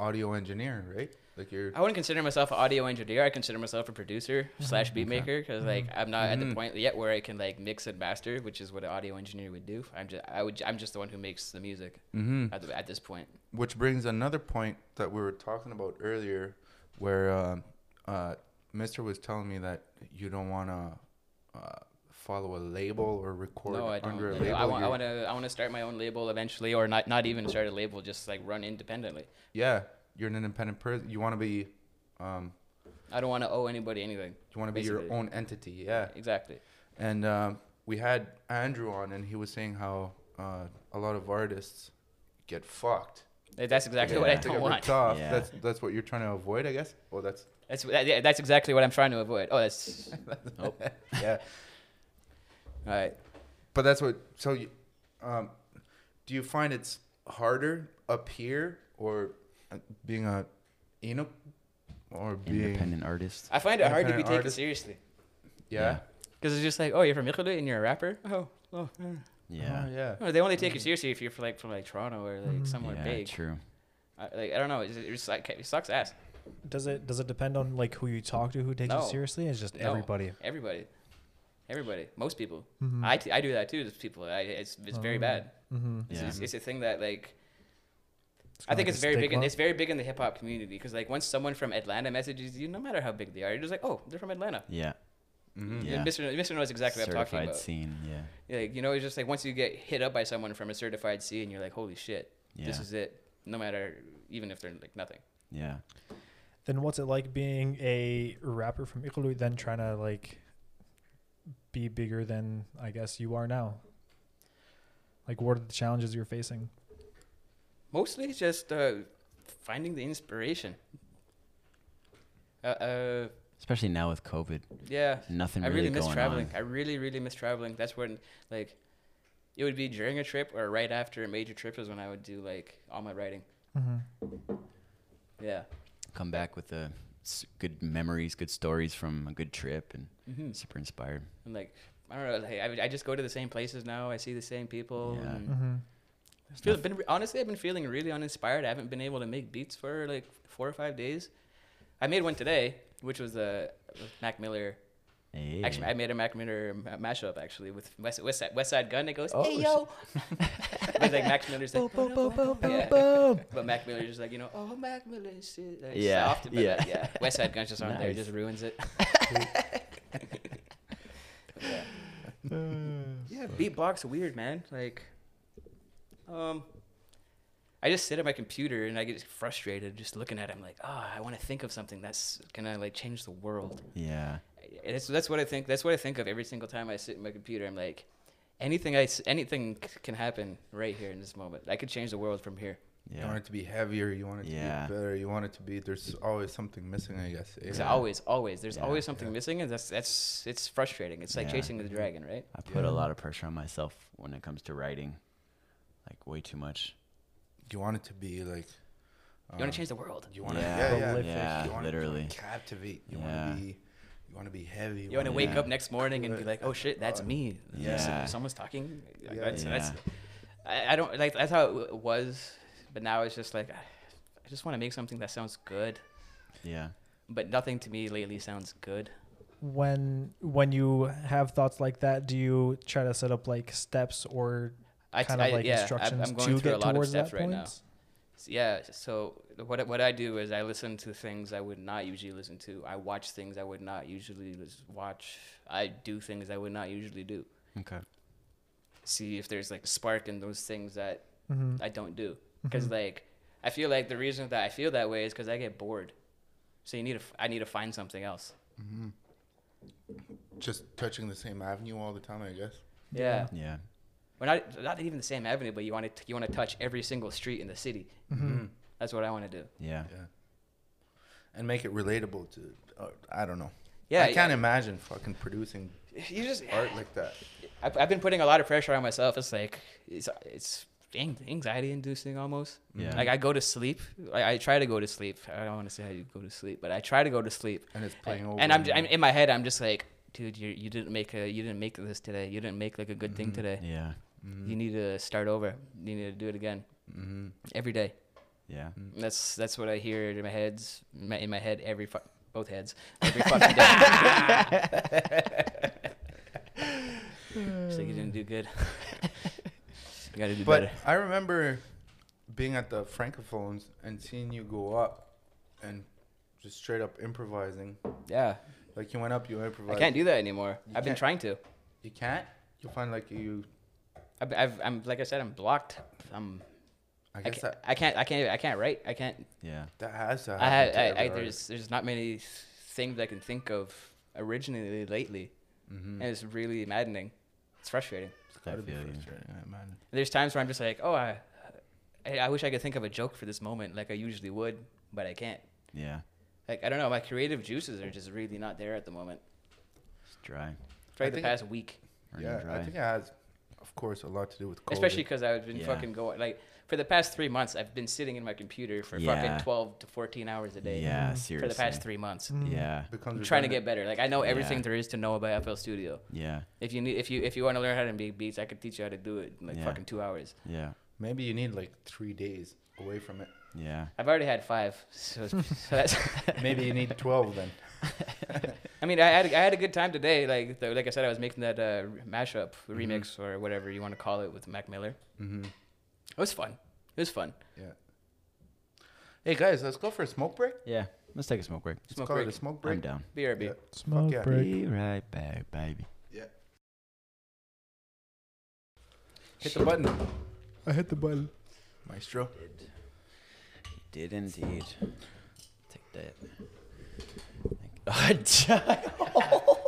audio engineer, right? Like I wouldn't consider myself an audio engineer. I consider myself a producer / beat maker because like I'm not at the point yet where I can like mix and master, which is what an audio engineer would do. I'm just the one who makes the music at this point. Which brings another point that we were talking about earlier, where Mister was telling me that you don't want to follow a label or record under a label. I want to start my own label eventually, or not even start a label, just like run independently. Yeah. You're an independent person. You want to be. I don't want to owe anybody anything. You want to be your own entity. Yeah, exactly. And we had Andrew on, and he was saying how a lot of artists get fucked. That's exactly what I don't want. Yeah. That's what you're trying to avoid, I guess. Well, that's exactly what I'm trying to avoid. Oh, that's. Oh. Yeah. All right. But that's what. So, you, do you find it's harder up here or? Being a, you know, or being independent artist. I find it hard to be taken seriously. Yeah. Because it's just like, oh, you're from Iqaluit and you're a rapper? Oh. Yeah. Oh, yeah. No, they only take you seriously if you're from Toronto or like somewhere big. Yeah, true. I don't know. It's like, it sucks ass. Does it depend on like who you talk to, who takes you seriously? It's just everybody. Everybody. Most people. Mm-hmm. I do that too to people. It's very bad. Mm-hmm. It's a thing that like, I think it's very big. It's very big in the hip hop community because, like, once someone from Atlanta messages you, no matter how big they are, you're just like, oh, they're from Atlanta. Yeah. Mm-hmm. Yeah. Mr. knows exactly what I'm talking about. Certified scene. Yeah. Like, you know, it's just like once you get hit up by someone from a certified scene, you're like, holy shit, this is it. No matter, even if they're like nothing. Yeah. Then what's it like being a rapper from Iqaluit then trying to like be bigger than I guess you are now? Like, what are the challenges you're facing? Mostly just finding the inspiration. Especially now with COVID. Yeah. Nothing really going on. I really miss traveling. I really, really miss traveling. That's when, like, it would be during a trip or right after a major trip is when I would do, like, all my writing. Mm-hmm. Yeah. Come back with the good memories, good stories from a good trip and super inspired. And, like, I don't know. Like, I just go to the same places now. I see the same people. Yeah. And honestly, I've been feeling really uninspired. I haven't been able to make beats for like 4 or 5 days. I made one today, which was Mac Miller. Hey. Actually, I made a Mac Miller mashup actually with West Side Gun. It goes, oh, hey yo. It's like Mac Miller's like, boom, boom, boom, boom, boom. But Mac Miller's just like, you know, oh, Mac Miller shit. Like, soft, but like, West Side Gun's just on there, just ruins it. Yeah, beatbox weird, man. Like. I just sit at my computer and I get frustrated just looking at it. I'm like, oh, I want to think of something that's gonna like change the world. Yeah, and that's what I think. That's what I think of every single time I sit at my computer. I'm like, anything can happen right here in this moment. I could change the world from here. Yeah. You want it to be heavier. You want it to be better. You want it to be. There's always something missing, I guess. Yeah. It's always. There's always something missing, and that's it's frustrating. It's like chasing the dragon, right? I put a lot of pressure on myself when it comes to writing. Like way too much. Do you want it to be like? You want to change the world. You want to literally captivate. You want to be. You want to be heavy. You want to wake up next morning and be like, "Oh shit, that's me." Yeah. Someone's talking. Like, that's I don't like. That's how it was, but now it's just like I just want to make something that sounds good. Yeah. But nothing to me lately sounds good. when you have thoughts like that, do you try to set up like steps or kind of like instructions to get towards that point? Yeah, so what I do is I listen to things I would not usually listen to. I watch things I would not usually watch. I do things I would not usually do. Okay. See if there's like a spark in those things that I don't do. Because like, I feel like the reason that I feel that way is because I get bored. So I need to find something else. Just touching the same avenue all the time, I guess. Yeah. Yeah. Well, not even the same avenue, but you want to touch every single street in the city. That's what I want to do. Yeah. And make it relatable to, I don't know. Yeah. I can't imagine fucking producing art like that. I've been putting a lot of pressure on myself. It's like, it's anxiety inducing almost. Yeah. Like I go to sleep. I try to go to sleep. I don't want to say how you go to sleep, but I try to go to sleep. And it's playing over. And I'm in my head, I'm just like, dude, you didn't make this today. You didn't make like a good thing today. Yeah. You need to start over. You need to do it again every day. Yeah, that's what I hear in my heads. In my head, both heads, every fucking day. It's like you didn't do good. You gotta do better. But I remember being at the Francophones and seeing you go up and just straight up improvising. Yeah, like you went up, you improvised. I can't do that anymore. I've been trying to. You can't. You find like you. I'm like I said, I'm blocked. I can't write. I can't. Yeah. That has to happen. There's not many things I can think of originally lately, and it's really maddening. It's frustrating. It's gotta be frustrating. Yeah, man. There's times where I'm just like, oh, I wish I could think of a joke for this moment, like I usually would, but I can't. Yeah. Like I don't know, my creative juices are just really not there at the moment. It's dry. Probably the past week. Yeah, I think it has. Of course, a lot to do with COVID. Especially because I've been fucking going, like, for the past 3 months, I've been sitting in my computer for fucking 12 to 14 hours a day. Yeah, seriously. For the past 3 months. Yeah. I'm trying to get better. Like, I know everything there is to know about FL Studio. Yeah. If you want to learn how to make beats, I could teach you how to do it in, like, fucking 2 hours. Yeah. Maybe you need, like, 3 days away from it. Yeah. I've already had 5, so that's... Maybe you need 12 then. I mean, I had a good time today. Like I said, I was making that mashup remix or whatever you want to call it with Mac Miller. It was fun. It was fun. Yeah. Hey guys, let's go for a smoke break. Yeah, let's take a smoke break. Let's call it a smoke break. I'm down. BRB. Yeah. Smoke break. Be right back, baby. Yeah. Hit the button. I hit the button. Maestro. He did indeed. Take that.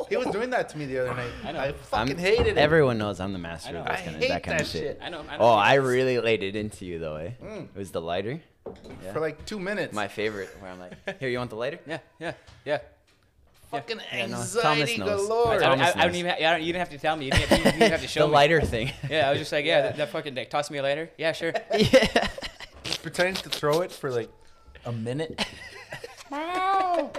He was doing that to me the other night. I know. I fucking hated it. Everyone knows I'm the master of that kind of shit. I know. Oh, I really laid it into you though, eh? It was the lighter. Yeah. For like 2 minutes. My favorite, where I'm like, here, you want the lighter? Yeah. Fucking anxiety galore. You didn't have to tell me. You didn't have to show me. The lighter thing. Yeah, I was just like, that fucking dick. Toss me a lighter. Yeah, sure. Yeah. Pretending to throw it for like a minute. Wow.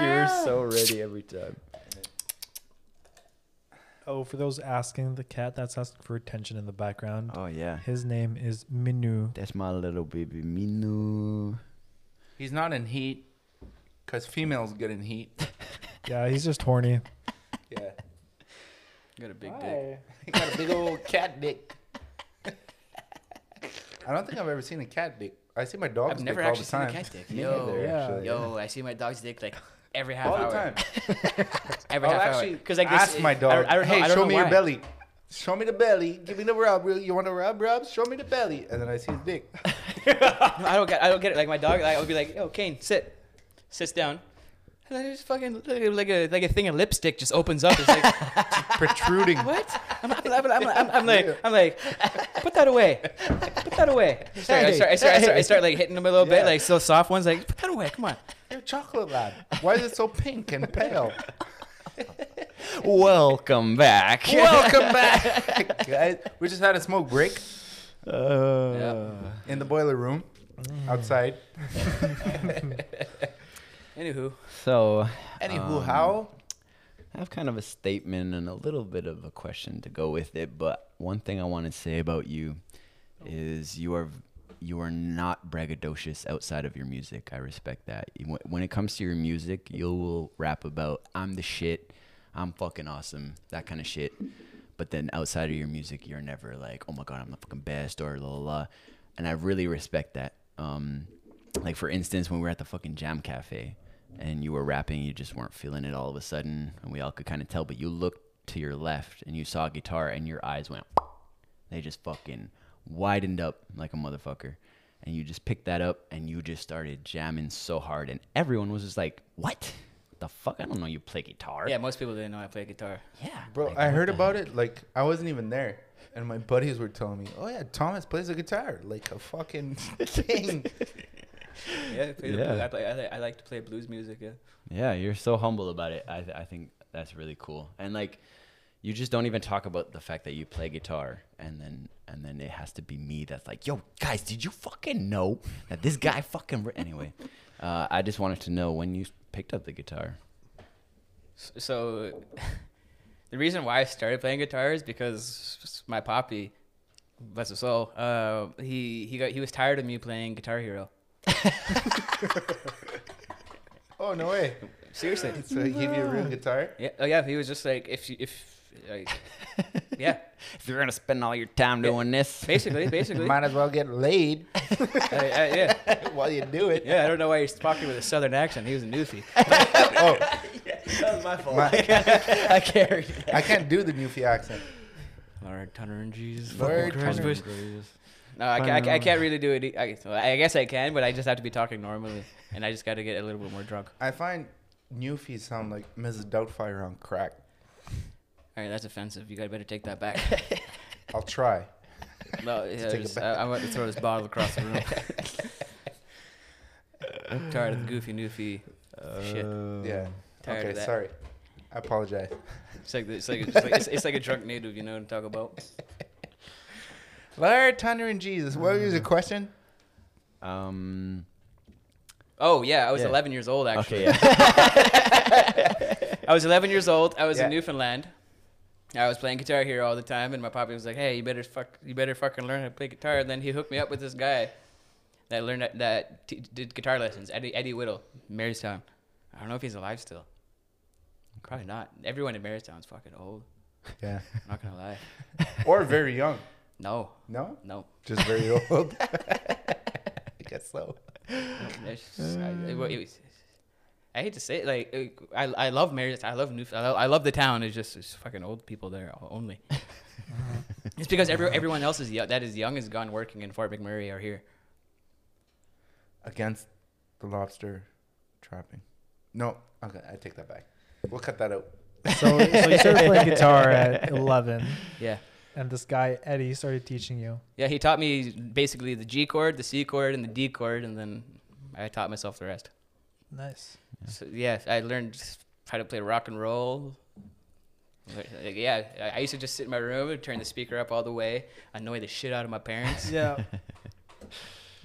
You're so ready every time. Oh, for those asking, the cat that's asking for attention in the background. Oh, yeah. His name is Minu. That's my little baby, Minu. He's not in heat because females get in heat. Yeah, he's just horny. Yeah. Got a big dick. He got a big old cat dick. I don't think I've ever seen a cat dick. I see my dog's dick all the time. I've never actually seen a cat dick. Yo, I see my dog's dick like every half hour. All the time. Every half hour. Because like ask my dog, show me your belly. Show me the belly. Give me the rub. Really, you want to rub? Show me the belly. And then I see his dick. I don't get it. Like my dog, I would be like, yo, Kane, sit. Sits down. And then just fucking like a thing of lipstick just opens up. It's like protruding. What? I'm like, put that away. Put that away. I start like hitting them a little bit, like so soft ones. Like put that away. Come on. You're a chocolate lad. Why is it so pink and pale? Welcome back, guys. We just had a smoke break in the boiler room outside. Anywho, how? I have kind of a statement and a little bit of a question to go with it, but one thing I want to say about you is you are you are not braggadocious outside of your music. I respect that. When it comes to your music, you'll rap about, I'm the shit, I'm fucking awesome, that kind of shit. But then outside of your music, you're never like, oh my God, I'm the fucking best or la la la. And I really respect that. Like, for instance, when we were at the fucking Jam Cafe and you were rapping, you just weren't feeling it all of a sudden. And we all could kind of tell, but you looked to your left and you saw a guitar and your eyes went, they just fucking widened up like a motherfucker. And you just picked that up and you just started jamming so hard. And everyone was just like, what? The fuck, I don't know you play guitar. Yeah, most people didn't know I play guitar. Yeah, bro, like, I heard about it, like, I wasn't even there, and my buddies were telling me, oh yeah, Thomas plays a guitar like a fucking king. Yeah, I like to play blues music. Yeah, yeah, you're so humble about it. I think that's really cool. And like, you just don't even talk about the fact that you play guitar, and then it has to be me that's like, yo guys, did you fucking know that this guy fucking anyway. I just wanted to know when you picked up the guitar. So the reason why I started playing guitar is because my poppy, bless his soul, he was tired of me playing Guitar Hero. Oh, no way. Seriously. So he gave you a real guitar? Yeah. Oh yeah, he was just like, if you're gonna spend all your time doing this, basically, might as well get laid. Yeah, while you do it. Yeah, I don't know why you're talking with a southern accent. He was a Newfie. Oh, yeah, that was my fault. I carried that. I can't do the Newfie accent. Lord, Tunner and Jesus. Lord, Tunner and Jesus. No, I can't really do it. I guess I can, but I just have to be talking normally, and I just got to get a little bit more drunk. I find Newfies sound like Mrs. Doubtfire on crack. All right, that's offensive. You better take that back. I'll try. No, yeah, I'm about to throw this bottle across the room. I'm tired of the goofy newfie shit. Yeah. Tired of that. Sorry. I apologize. It's like a drunk native, you know what I'm talking about. Lord, Thunder, and Jesus. What was the question? Oh yeah, I was 11 years old actually. Okay, yeah. I was 11 years old. I was in Newfoundland. I was playing Guitar Hero all the time, and my poppy was like, "Hey, you better fucking learn how to play guitar." And then he hooked me up with this guy that learned did guitar lessons, Eddie Whittle, Marystown. I don't know if he's alive still. Probably not. Everyone in Marystown's fucking old. Yeah, I'm not gonna lie. Or very young. No. Just very old. I guess so. I hate to say it, like, I love Marystown, I love Newfoundland, I love the town. It's just fucking old people there only. It's because everyone else is young is gone working in Fort McMurray or here. Against the lobster trapping. No, okay, I take that back. We'll cut that out. So you started playing guitar at 11. Yeah. And this guy, Eddie, started teaching you. Yeah, he taught me basically the G chord, the C chord, and the D chord, and then I taught myself the rest. Nice. Yeah. So, yeah, I learned how to play rock and roll. Like, yeah, I used to just sit in my room and turn the speaker up all the way, annoy the shit out of my parents. Yeah.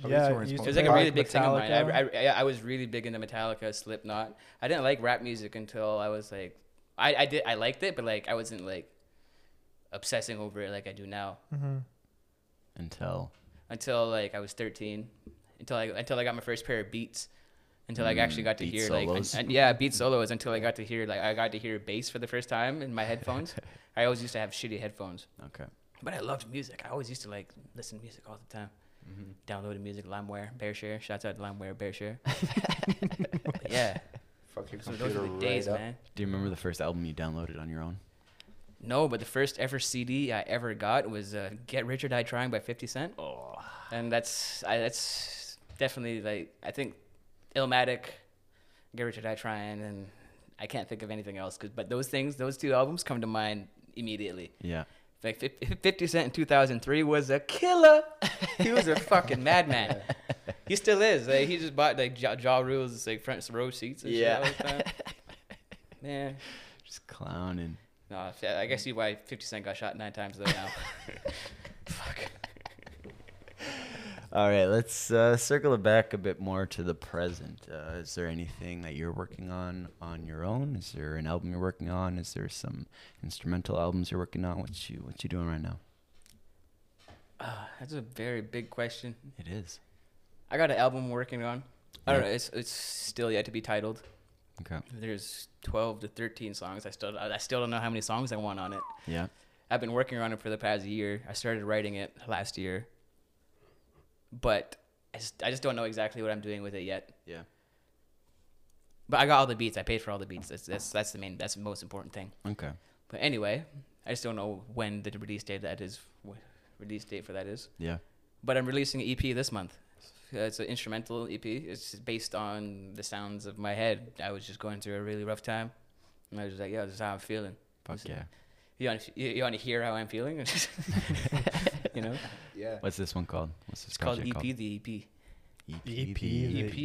Yeah, it was like a really big thing of mine. I was really big into Metallica, Slipknot. I didn't like rap music until I was like, I liked it, but like I wasn't like obsessing over it like I do now. Mm-hmm. Until like I was 13, until I got my first pair of Beats. Until I actually got to hear solos. Like, beat solos. Until I got to hear bass for the first time in my headphones. I always used to have shitty headphones. Okay. But I loved music. I always used to like listen to music all the time. Mm-hmm. Downloaded music, LimeWire, BearShare. Shouts out to LimeWire, BearShare. Yeah. Fucking computer. Those were the days, man. Do you remember the first album you downloaded on your own? No, but the first ever CD I ever got was "Get Rich or Die Trying" by 50 Cent. Oh. And that's definitely like, I think, Illmatic, Get Rich or Die Trying, and I can't think of anything else. But those two albums come to mind immediately. Yeah. Like 50 Cent in 2003 was a killer. He was a fucking madman. He still is. Like, he just bought like Ja Rule's like front row seats and shit all the time. Man. Just clowning. No, I guess see why 50 Cent got shot 9 times though now. Fuck. All right, let's circle it back a bit more to the present. Is there anything that you're working on your own? Is there an album you're working on? Is there some instrumental albums you're working on? What you doing right now? That's a very big question. It is. I got an album working on. I don't know. It's still yet to be titled. Okay. There's 12 to 13 songs. I still don't know how many songs I want on it. Yeah. I've been working on it for the past year. I started writing it last year. But I just don't know exactly what I'm doing with it yet. Yeah. But I got all the beats. I paid for all the beats. That's the most important thing. Okay. But anyway, I just don't know when the release date for that is. Yeah. But I'm releasing an EP this month. It's an instrumental EP. It's based on the sounds of my head. I was just going through a really rough time, and I was just like, "Yo, this is how I'm feeling." Fuck yeah. You want to hear how I'm feeling? You know. Yeah. What's this one called? What's this project called? It's called EP the EP. EP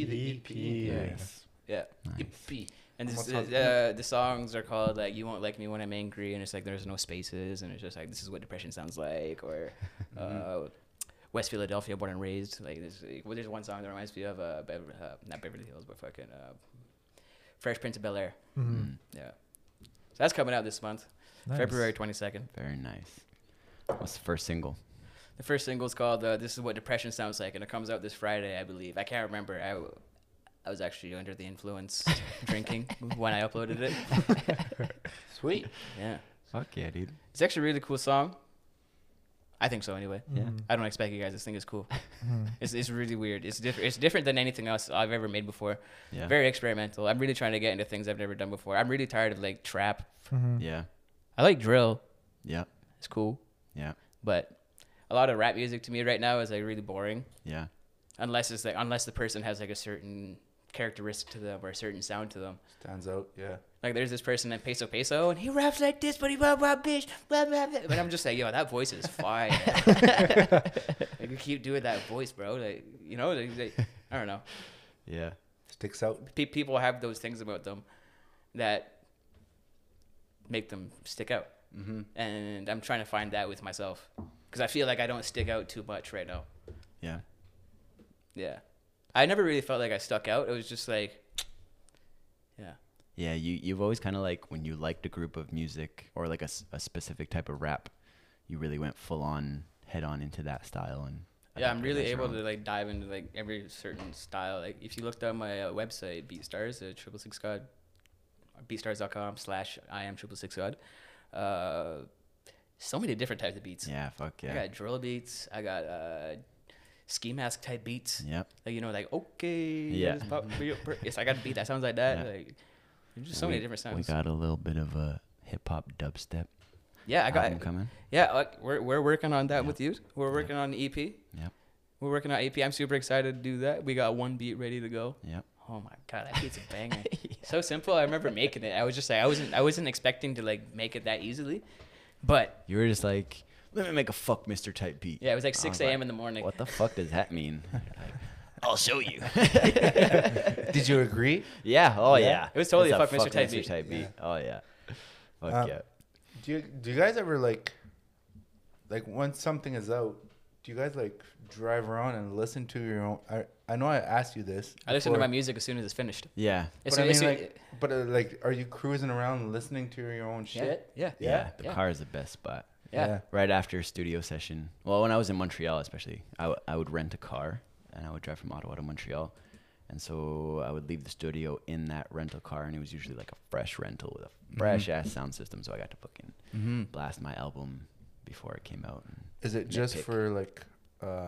the EP. Yes. Yeah. Nice. EP. And the songs are called like "You Won't Like Me When I'm Angry," and it's like there's no spaces, and it's just like this is what depression sounds like, or West Philadelphia, born and raised. Like there's one song that reminds me of not Beverly Hills, but fucking Fresh Prince of Bel Air. Mm-hmm. Yeah, so that's coming out this month, nice. February 22nd. Very nice. What's the first single? The first single is called "This Is What Depression Sounds Like," and it comes out this Friday, I believe. I can't remember. I was actually under the influence drinking when I uploaded it. Sweet. Yeah. Fuck yeah, dude. It's actually a really cool song. I think so anyway. Yeah. I don't expect you guys to think it's cool. It's really weird. It's different than anything else I've ever made before. Yeah. Very experimental. I'm really trying to get into things I've never done before. I'm really tired of like trap. Mm-hmm. Yeah. I like drill. Yeah. It's cool. Yeah. But a lot of rap music to me right now is like really boring. Yeah. Unless the person has like a certain characteristic to them or a certain sound to them. Stands out, yeah. Like there's this person in Peso and he raps like this, but he blah, bitch, blah. But I'm just like, yo, that voice is fine. Like you keep doing that voice, bro. Like, you know, like, I don't know. Yeah. Sticks out. People have those things about them that make them stick out. Mm-hmm. And I'm trying to find that with myself because I feel like I don't stick out too much right now. Yeah. Yeah. I never really felt like I stuck out. It was just like, yeah. Yeah, you've always kind of like, when you liked a group of music or like a specific type of rap, you really went full on, head on into that style. And yeah, I'm really able to like dive into like every certain style. Like if you looked on my website, BeatStars, Triple 6 God, BeatStars.com/IamTriple6God, so many different types of beats. Yeah, fuck yeah. I got drill beats. I got... ski mask type beats. Yeah. Like, you know, like, okay. Yeah. Yes, I got a beat that sounds like that. Yeah. Like, there's just so many different sounds. We got a little bit of a hip hop dubstep. Yeah, I got it coming. Yeah, like, we're working on that with you. We're working on the EP. Yeah. We're working on EP. I'm super excited to do that. We got one beat ready to go. Yeah. Oh my God, that beat's a banger. Yeah. So simple. I remember making it. I was just like, I wasn't expecting to like make it that easily, but you were just like, let me make a fuck Mr. type beat. Yeah, it was like 6 a.m. in the morning. What the fuck does that mean? Like, I'll show you. Did you agree? Yeah. Oh, yeah. It was totally a fuck Mr. type beat. Yeah. Oh, yeah. Fuck yeah. Do you guys ever like once something is out, do you guys like drive around and listen to your own? I know I asked you this. I listen to my music as soon as it's finished. Yeah. But are you cruising around listening to your own shit? Yeah. The car is the best spot. Yeah. Right after a studio session. Well, when I was in Montreal, especially, I would rent a car and I would drive from Ottawa to Montreal. And so I would leave the studio in that rental car, and it was usually like a fresh rental with a fresh ass sound system. So I got to fucking blast my album before it came out. Is it just for like, are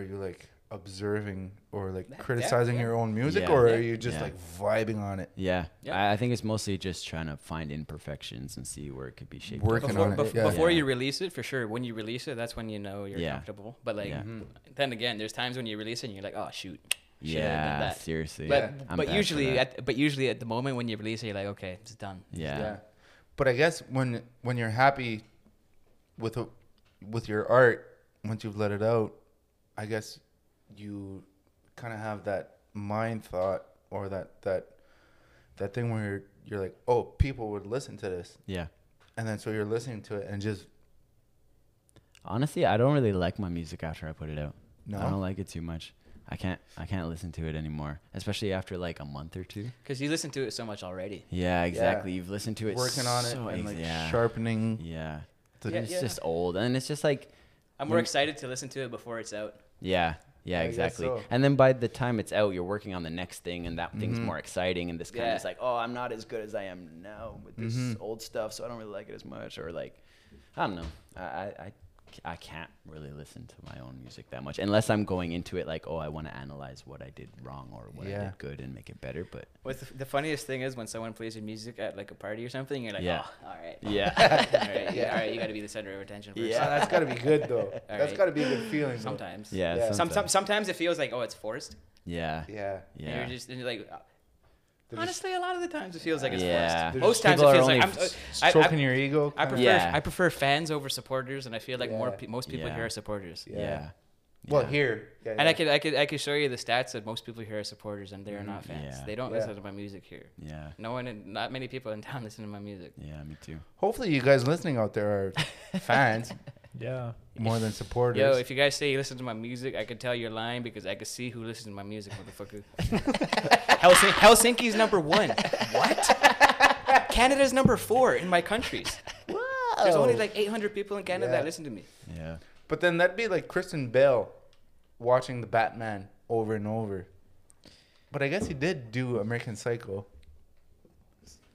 you like observing or like criticizing your own music or are you just like vibing on it? I think it's mostly just trying to find imperfections and see where it could be shaped. Before you release it, for sure. When you release it, that's when you know you're comfortable. But like then again, there's times when you release it and you're like, oh shoot, yeah, seriously. But usually at the moment when you release it, you're like, okay, it's done. Yeah. But I guess when you're happy with your art, once you've let it out, I guess you kind of have that mind thought or that thing where you're like, oh, people would listen to this. Yeah. And then so you're listening to it and just. Honestly, I don't really like my music after I put it out. No, I don't like it too much. I can't listen to it anymore, especially after like a month or two. Because you listen to it so much already. Yeah, exactly. Yeah. You've listened to it. Working on it and like sharpening. Yeah. It's just old. And it's just like, I'm more excited to listen to it before it's out. Yeah. Yeah, exactly. So. And then by the time it's out, you're working on the next thing, and that thing's more exciting. And this kind of is like, oh, I'm not as good as I am now with this old stuff, so I don't really like it as much. Or like, I don't know. I can't really listen to my own music that much unless I'm going into it like, oh, I want to analyze what I did wrong or what I did good and make it better. But the funniest thing is when someone plays your music at like a party or something, you're like, oh, all right. Yeah. All right. You got to be the center of attention. Person. Yeah. That's got to be good, though. That's got to be a good feeling. Sometimes. Yeah, yeah. Sometimes it feels like, oh, it's forced. Yeah. Yeah. Yeah. And you're like... Honestly, a lot of the times it feels like it's forced. Most times it feels like I'm stroking your ego. I prefer fans over supporters, and I feel like most people here are supporters. Yeah. Well, here. Yeah, and I could show you the stats that most people here are supporters, and they are not fans. Yeah. They don't listen to my music here. Yeah. Not many people in town listen to my music. Yeah, me too. Hopefully, you guys listening out there are fans. Yeah. More than supporters. Yo, if you guys say you listen to my music, I could tell you're lying because I could see who listens to my music, motherfucker. Helsinki's #1. What? Canada's #4 in my countries. Wow. There's only like 800 people in Canada that listen to me. Yeah. But then that'd be like Kristen Bell watching The Batman over and over. But I guess he did do American Psycho.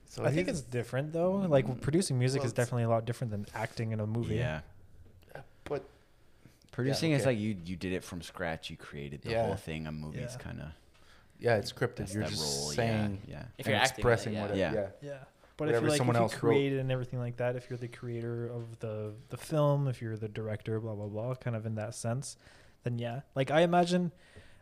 So I think it's different, though. Like, producing music is definitely a lot different than acting in a movie. Yeah. But producing is like you did it from scratch. You created the whole thing. A movie's kind of it's scripted. You're just role, saying if you're expressing like whatever. But whatever, if you like, if you created and everything like that, if you're the creator of the film, if you're the director, blah blah blah, kind of in that sense, then like I imagine.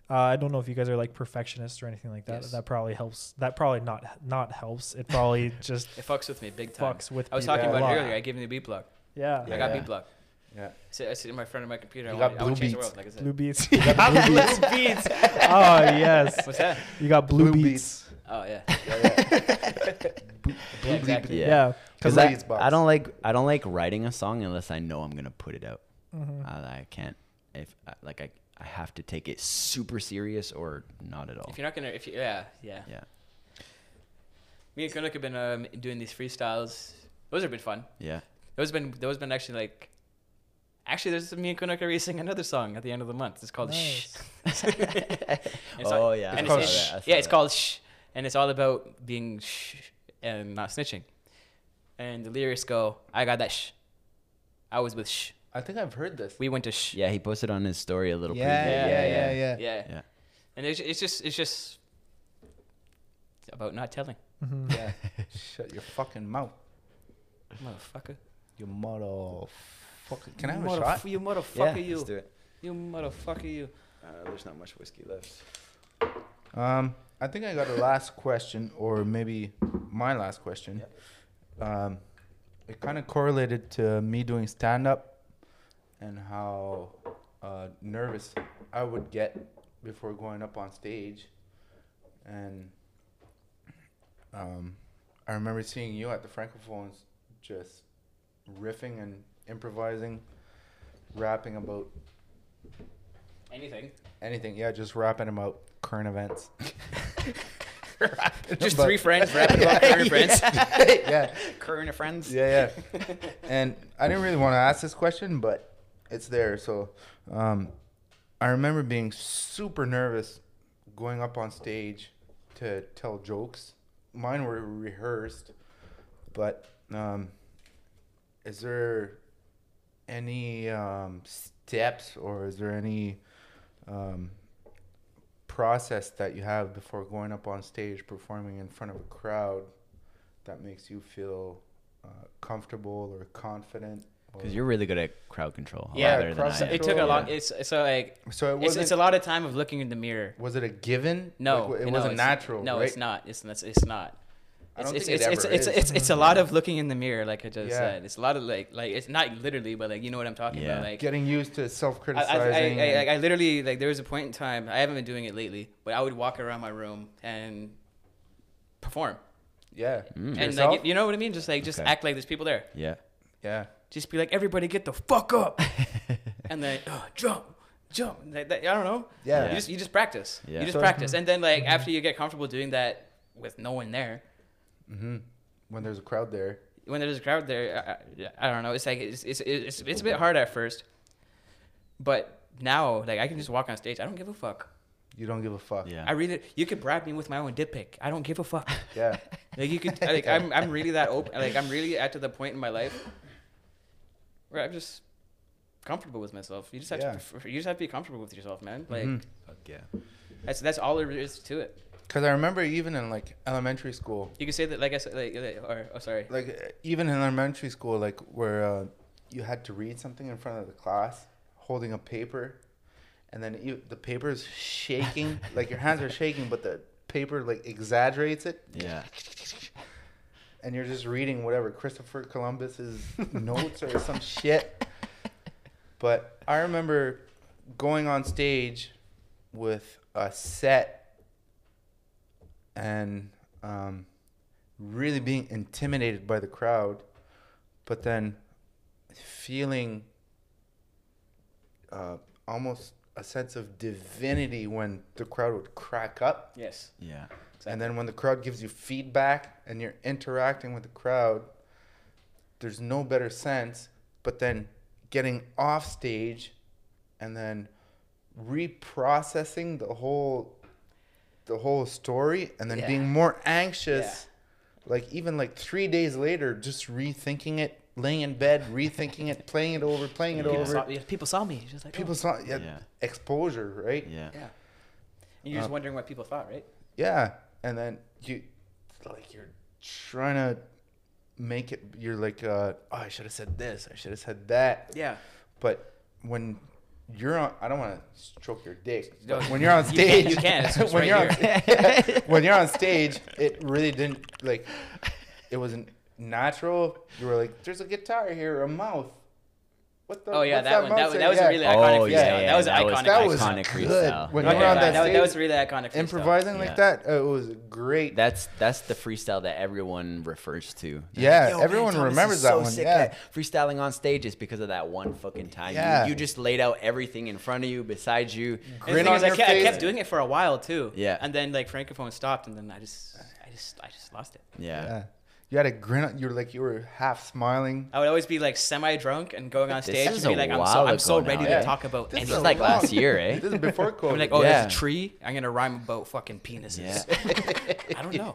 I don't know if you guys are like perfectionists or anything like that. Yes. That probably helps. That probably not helps. It probably just it fucks with me big time. Fucks with. I was talking about it earlier. I gave him the beat block. Yeah. I got beat block. Yeah. So I sit in my front of my computer. You got blue beats. Blue beats. You got blue beats. Oh yes. What's that? You got blue beats. Oh yeah. Blue beats. Yeah. Because I don't like writing a song unless I know I'm gonna put it out. Mm-hmm. I can't I have to take it super serious or not at all. If you're not gonna, yeah. Me and Kunuk have been doing these freestyles. Those have been fun. Yeah. Those been actually like. Actually, there's me and Kunuk are releasing another song at the end of the month. It's called Shh. It's called Shh. And it's all about being shh and not snitching. And the lyrics go, I got that shh. I was with shh. I think I've heard this. We went to shh. Yeah, he posted on his story a little preview. And it's just about not telling. Mm-hmm. Yeah. Shut your fucking mouth. Motherfucker. You motherfucker. Can I have a shot? You motherfucker, you. Let's do it. You motherfucker, you. There's not much whiskey left. I think I got the last question, or maybe my last question. Yeah. It kind of correlated to me doing stand-up and how nervous I would get before going up on stage. And I remember seeing you at the Francophones just riffing and improvising, rapping about anything. Yeah, just rapping about current events. Just three friends rapping about current friends. Yeah, current friends. Yeah. And I didn't really want to ask this question, but it's there. So I remember being super nervous going up on stage to tell jokes. Mine were rehearsed, but is there any steps, or is there any process that you have before going up on stage performing in front of a crowd that makes you feel comfortable or confident? Because you're really good at crowd control. Yeah, it took a lot. It's a lot of time of looking in the mirror. Was it a given? No, like, it wasn't natural. No, right? It's not. It's not. It's a lot of looking in the mirror, like I just said. It's a lot of like it's not literally, but like you know what I'm talking about. Like getting used to self-criticizing. I literally, like, there was a point in time, I haven't been doing it lately, but I would walk around my room and perform. Yeah. Mm. And yourself? Like, you know what I mean? Just like act like there's people there. Yeah. Yeah. Just be like, everybody get the fuck up, and then jump. Like, I don't know. Yeah. You just practice. Yeah. You just practice, and then like after you get comfortable doing that with no one there. Mm-hmm. When there's a crowd there, I don't know. It's a bit hard at first, But now, like, I can just walk on stage. I don't give a fuck. You don't give a fuck. Yeah. I really, you could bribe me with my own dip pic. I don't give a fuck. Yeah. Like, you could, like, I'm really that open. Like, I'm really at to the point in my life where I'm just comfortable with myself. You just have to, you just have to be comfortable with yourself, man. Like, fuck yeah. That's all there is to it. Because I remember even in, like, elementary school. You could say that, like I said, like or, oh, sorry. Like, even in elementary school, like, where you had to read something in front of the class, holding a paper, and then the paper is shaking. Like, your hands are shaking, but the paper, like, exaggerates it. Yeah. And you're just reading whatever, Christopher Columbus's notes or some shit. But I remember going on stage with a set, and really being intimidated by the crowd, but then feeling almost a sense of divinity when the crowd would crack up. Yes. Yeah. Exactly. And then when the crowd gives you feedback and you're interacting with the crowd, there's no better sense. But then getting off stage and then reprocessing the whole story, and then being more anxious, like, even like 3 days later, just rethinking it, laying in bed, rethinking it, playing it over. People saw me. Just like, people saw exposure, right? Yeah. Yeah. And you're just wondering what people thought, right? Yeah. And then you, like, you're trying to make it. You're like, oh, I should have said this. I should have said that. Yeah. But when you're on, I don't want to stroke your dick. When you're on stage, you can. When you're on stage, it really didn't, like, it wasn't natural. You were like, "There's a guitar here, a mouth." What the? Oh yeah, that was a really iconic freestyle. That was iconic freestyle. When you were on that stage, that was really iconic. Freestyle. Improvising like that, it was great. That's the freestyle that everyone refers to. Yeah, like, everyone remembers that one. Sick, yeah, freestyling on stage is because of that one fucking time. Yeah. You just laid out everything in front of you, beside you. Grin on your face. I kept doing it for a while too. Yeah, and then, like, Francophone stopped, and then I just lost it. Yeah. You had a grin on, you were half smiling. I would always be, like, semi-drunk and going on stage and be like, I'm so ready to talk about anything. This is like last year, eh? This is before COVID. I'm like, there's a tree. I'm going to rhyme about fucking penises. Yeah. I don't know.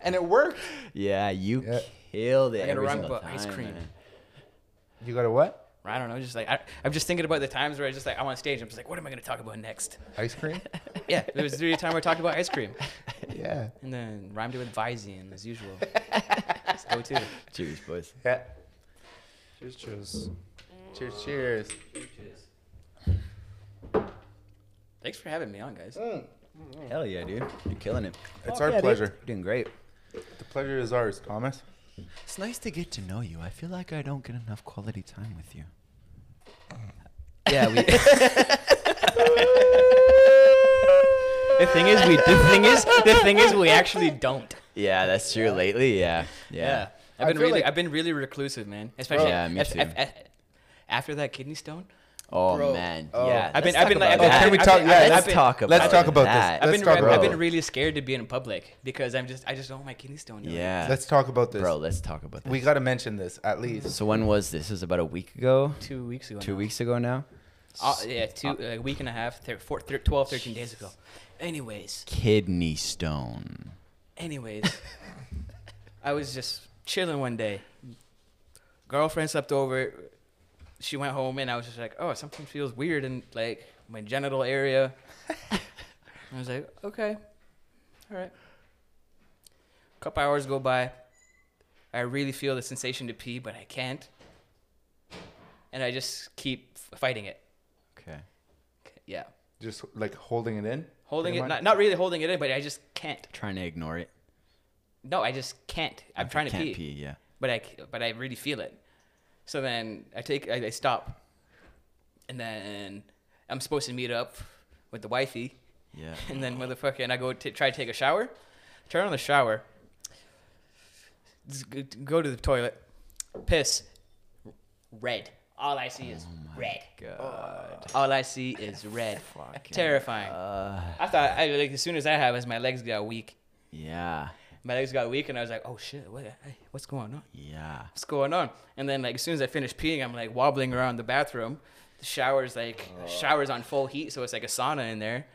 And it worked. Yeah, you killed it. I'm going to rhyme about ice cream. Man. You got a what? I don't know. Just like, I'm just thinking about the times where I'm on stage. I'm just like, what am I going to talk about next? Ice cream? Yeah. There was a time where I talked about ice cream. Yeah. And then rhymed it with Visine as usual. Go-to. Cheers, boys. Yeah. Cheers, cheers. Cheers, cheers. Cheers. Thanks for having me on, guys. Hell yeah, dude. You're killing it. It's our pleasure. Dude. You're doing great. The pleasure is ours, Thomas. It's nice to get to know you. I feel like I don't get enough quality time with you. Yeah, we... The thing is, we actually don't. Yeah, that's true. Lately, yeah. I've been really reclusive, man. Especially me too. After that kidney stone. Oh, bro. Man, yeah. Let's talk about this. I've been really scared to be in public because I just don't want my kidney stone. Yeah. Let's talk about this, bro. Let's talk about this. We gotta mention this at least. So when was this? It was about a week ago. 2 weeks ago. 2 weeks ago now. Yeah, a week and a half, 12, 13 days ago. Anyways. Kidney stone. Anyways, I was just chilling one day. Girlfriend slept over. She went home, and I was just like, oh, something feels weird in, like, my genital area. I was like, okay, all right. A couple hours go by. I really feel the sensation to pee, but I can't. And I just keep fighting it. Okay. Yeah. Just, like, holding it in? Holding it, not really holding it in, but I just can't. Trying to ignore it? No, I just can't. I'm trying to pee. Can't pee, yeah. But I really feel it. So then I stop, and then I'm supposed to meet up with the wifey. Yeah. And then motherfucker, and I go try to take a shower, turn on the shower, go to the toilet, piss, red. All I see is red. God. All I see is red. Terrifying. I thought, as soon as that happens, my legs got weak. Yeah. My legs got weak, and I was like, oh, shit, what's going on? Yeah. What's going on? And then, like, as soon as I finished peeing, I'm, like, wobbling around the bathroom, showers, like showers on full heat, so it's like a sauna in there.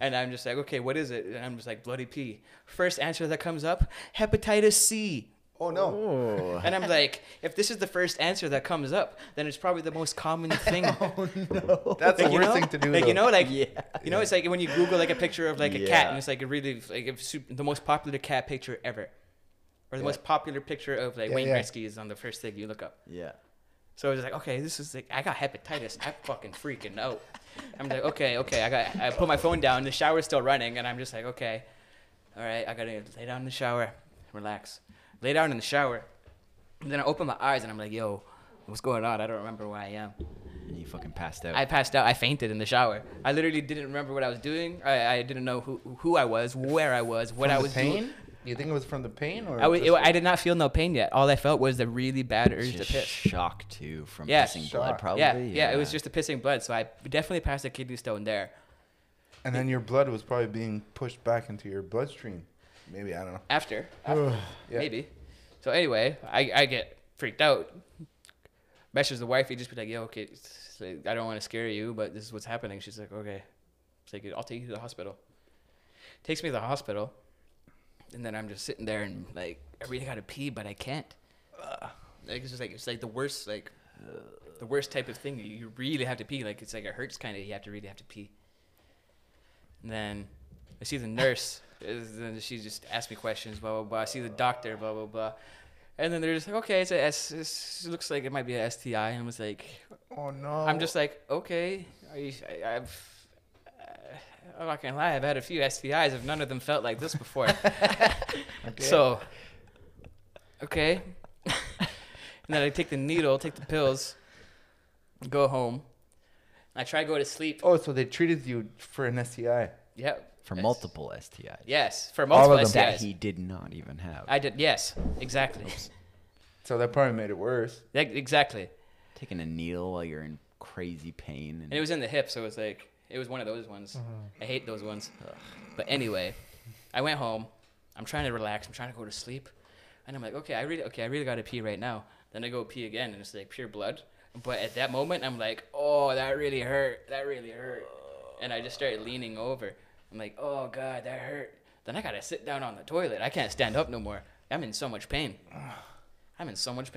And I'm just like, okay, what is it? And I'm just like, bloody pee. First answer that comes up, hepatitis C. Oh, no. Ooh. And I'm like, if this is the first answer that comes up, then it's probably the most common thing. Oh, no. That's the worst thing to do. Like, you know, like, you know, it's like when you Google like a picture of like a cat, and it's like a really, like the most popular cat picture ever. Or the most popular picture of like Wayne Gretzky is on the first thing you look up. Yeah. So I was like, okay, this is like, I got hepatitis. I'm fucking freaking out. I'm like, okay. I put my phone down. The shower's still running. And I'm just like, okay, all right. I got to lay down in the shower, relax. Lay down in the shower. And then I open my eyes and I'm like, yo, what's going on? I don't remember where I am. You fucking passed out. I passed out. I fainted in the shower. I literally didn't remember what I was doing. I didn't know who I was, where I was, what I was doing. You think it was from the pain? Or I did not feel no pain yet. All I felt was the really bad urge to piss. Shock, too, from pissing blood, probably. Yeah, it was just the pissing blood. So I definitely passed a kidney stone there. And then your blood was probably being pushed back into your bloodstream. Maybe, I don't know. After maybe. So anyway, I get freaked out. Meshes the wife. He just be like, yo, okay, I don't want to scare you, but this is what's happening. She's like, okay. She's like, I'll take you to the hospital. Takes me to the hospital. And then I'm just sitting there and like, I really gotta pee, but I can't. Like it's just like, it's like the worst type of thing. You really have to pee. Like it's like it hurts kind of. You have to really have to pee. And then I see the nurse. And she just asked me questions. Blah blah blah. I see the doctor. Blah blah blah. And then they're just like, okay, it looks like it might be an STI. And I was like, oh no. I'm just like, okay. I'm not gonna lie, I've had a few STIs, if none of them felt like this before. So, okay. And then I take the needle, take the pills, go home. I try to go to sleep. Oh, so they treated you for an STI? Yeah. For multiple STIs. Yes, for multiple STIs. All of them that he did not even have. I did, yes, exactly. Oops. So that probably made it worse. Exactly. Taking a needle while you're in crazy pain. And it was in the hip, so it was like... It was one of those ones. I hate those ones. But anyway, I went home. I'm trying to relax. I'm trying to go to sleep. And I'm like, okay, I really got to pee right now. Then I go pee again, and it's like pure blood. But at that moment, I'm like, oh, that really hurt. That really hurt. And I just started leaning over. I'm like, oh, God, that hurt. Then I got to sit down on the toilet. I can't stand up no more. I'm in so much pain. And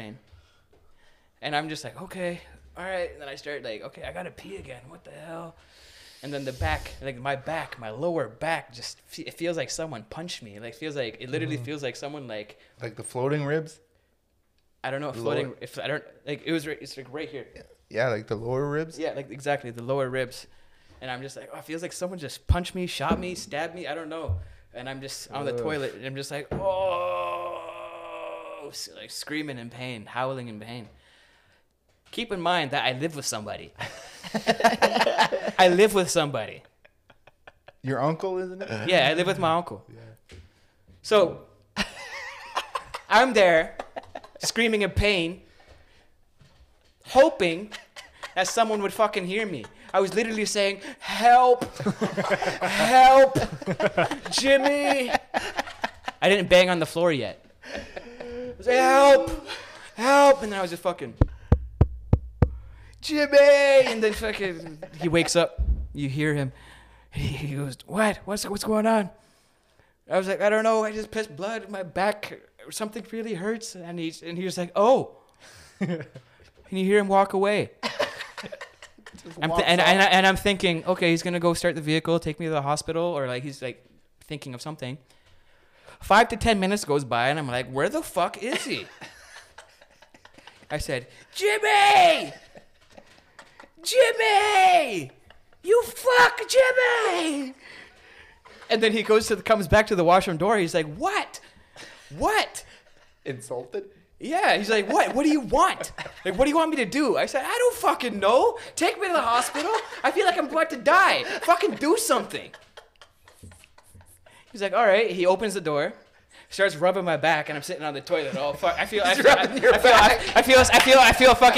I'm just like, okay, all right. And then I start like, okay, I got to pee again. What the hell? And then the back, like my lower back, it feels like someone punched me. Like feels like someone like the floating ribs. I don't know if floating. It's like right here. Yeah, like the lower ribs. Yeah, like exactly the lower ribs. And I'm just like, oh, it feels like someone just punched me, shot me, stabbed me. I don't know. And I'm just on the toilet, and I'm just like, oh, like screaming in pain, howling in pain. Keep in mind that I live with somebody. Your uncle, isn't it? Yeah, I live with my uncle. Yeah. So I'm there screaming in pain, hoping that someone would fucking hear me. I was literally saying, help, help, Jimmy. I didn't bang on the floor yet. I was like, help, help. And then I was just fucking... Jimmy! And then fucking he wakes up. You hear him. He goes, what? What's going on? I was like, I don't know. I just pissed blood in my back. Something really hurts. And he was like, oh. And you hear him walk away. I'm thinking, okay, he's going to go start the vehicle, take me to the hospital. Or like he's like thinking of something. 5 to 10 minutes goes by and I'm like, where the fuck is he? I said, Jimmy! Jimmy! You fuck Jimmy! And then he comes back to the washroom door. He's like, what? What? Insulted? Yeah, he's like, what? What do you want? Like, what do you want me to do? I said, I don't fucking know. Take me to the hospital. I feel like I'm about to die. Fucking do something. He's like, all right. He opens the door. Starts rubbing my back, and I'm sitting on the toilet. Oh, fuck. I feel fucking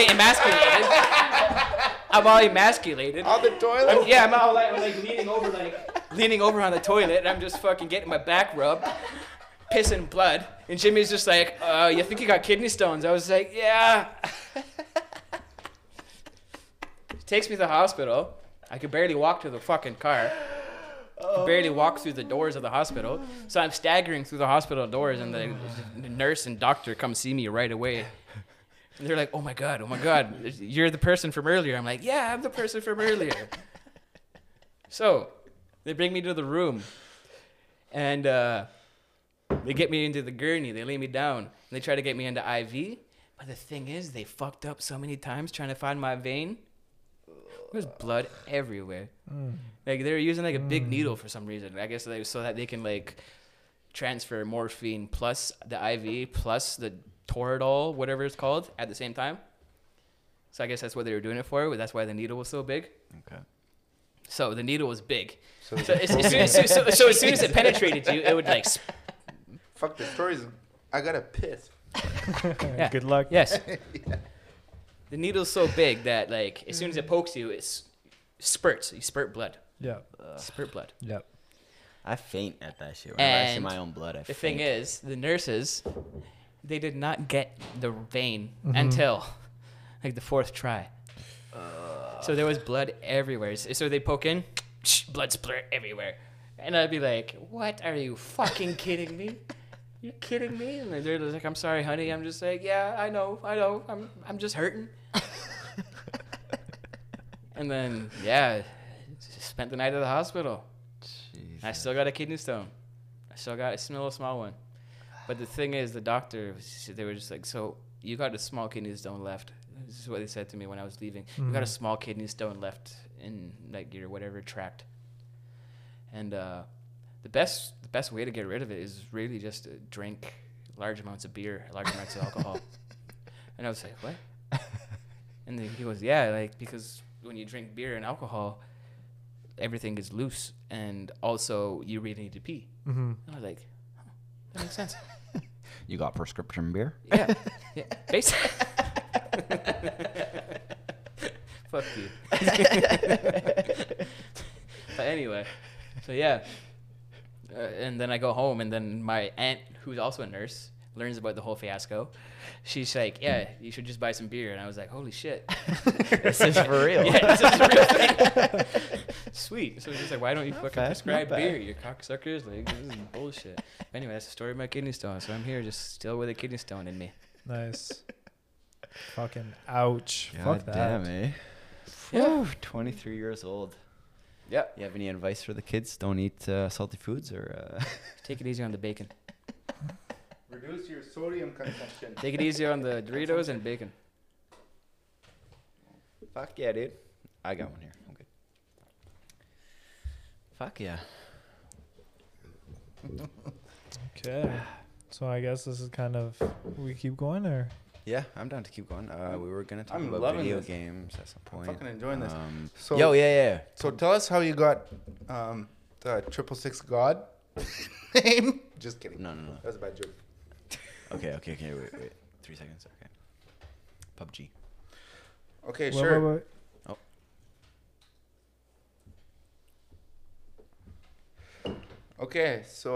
emasculated. I'm all emasculated. On the toilet? I'm all like leaning over on the toilet, and I'm just fucking getting my back rubbed, pissing blood. And Jimmy's just like, you think you got kidney stones? I was like, yeah. Takes me to the hospital. I could barely walk to the fucking car. I could barely walk through the doors of the hospital. So I'm staggering through the hospital doors, and the nurse and doctor come see me right away. And they're like, oh my God, you're the person from earlier. I'm like, yeah, I'm the person from earlier. So they bring me to the room, and they get me into the gurney. They lay me down, and they try to get me into IV. But the thing is, they fucked up so many times trying to find my vein. There's blood everywhere. Mm. Like, they were using, like, a big needle for some reason. I guess so that they can, like, transfer morphine plus the IV plus the Toradol, whatever it's called, at the same time. So I guess that's what they were doing it for. That's why the needle was so big. Okay. So the needle was big. So as soon as it penetrated you, it would, like... Fuck the stories. I gotta piss. Yeah. Good luck. Yes. Yeah. The needle's so big that, like, as soon as it pokes you, it spurts. You spurt blood. Yeah. Spurt blood. Yep. I faint at that shit. Whenever I see my own blood, I faint. The thing is, the nurses, they did not get the vein until, like, the fourth try. So there was blood everywhere. So they poke in, blood splurt everywhere. And I'd be like, what? Are you fucking kidding me? You're kidding me? And they're like, I'm sorry, honey. I'm just like, yeah, I know. I'm just hurting. And then, yeah, spent the night at the hospital. Jesus. I still got a kidney stone. I still got a small one. But the thing is, the doctor, they were just like, so you got a small kidney stone left. This is what they said to me when I was leaving. Mm-hmm. You got a small kidney stone left in, like, your whatever tract. And the best way to get rid of it is really just to drink large amounts of beer, large amounts of alcohol. And I was like, what? And then he goes, yeah, like, because when you drink beer and alcohol, everything is loose, and also you really need to pee. Mm-hmm. And I was like, oh, that makes sense. You got prescription beer? Yeah. Yeah. Basically. Fuck you. But anyway, so yeah. And then I go home, and then my aunt, who's also a nurse, learns about the whole fiasco. She's like, yeah, you should just buy some beer. And I was like, holy shit. This is for real. Yeah, this is a real thing. Sweet. So she's like, why don't you fucking prescribe beer, you cocksuckers? Like, this is bullshit. Anyway, that's the story of my kidney stone. So I'm here just still with a kidney stone in me. Nice. Fucking ouch. God, fuck that. Damn, eh? Yeah. 23 years old. Yeah. You have any advice for the kids? Don't eat salty foods, or take it easy on the bacon. Reduce your sodium consumption. Take it easy on the Doritos and bacon. Fuck yeah, dude. I got one here. I'm good. Fuck yeah. Okay. So I guess this is kind of, we keep going, or? Yeah, I'm down to keep going. We were going to talk about video games at some point. I'm fucking enjoying this. So, yo, yeah. So tell us how you got the 6 God name. Just kidding. No. That was a bad joke. Okay. Wait. 3 seconds. Okay. PUBG. Okay, wait, sure. Wait. Oh. Okay, so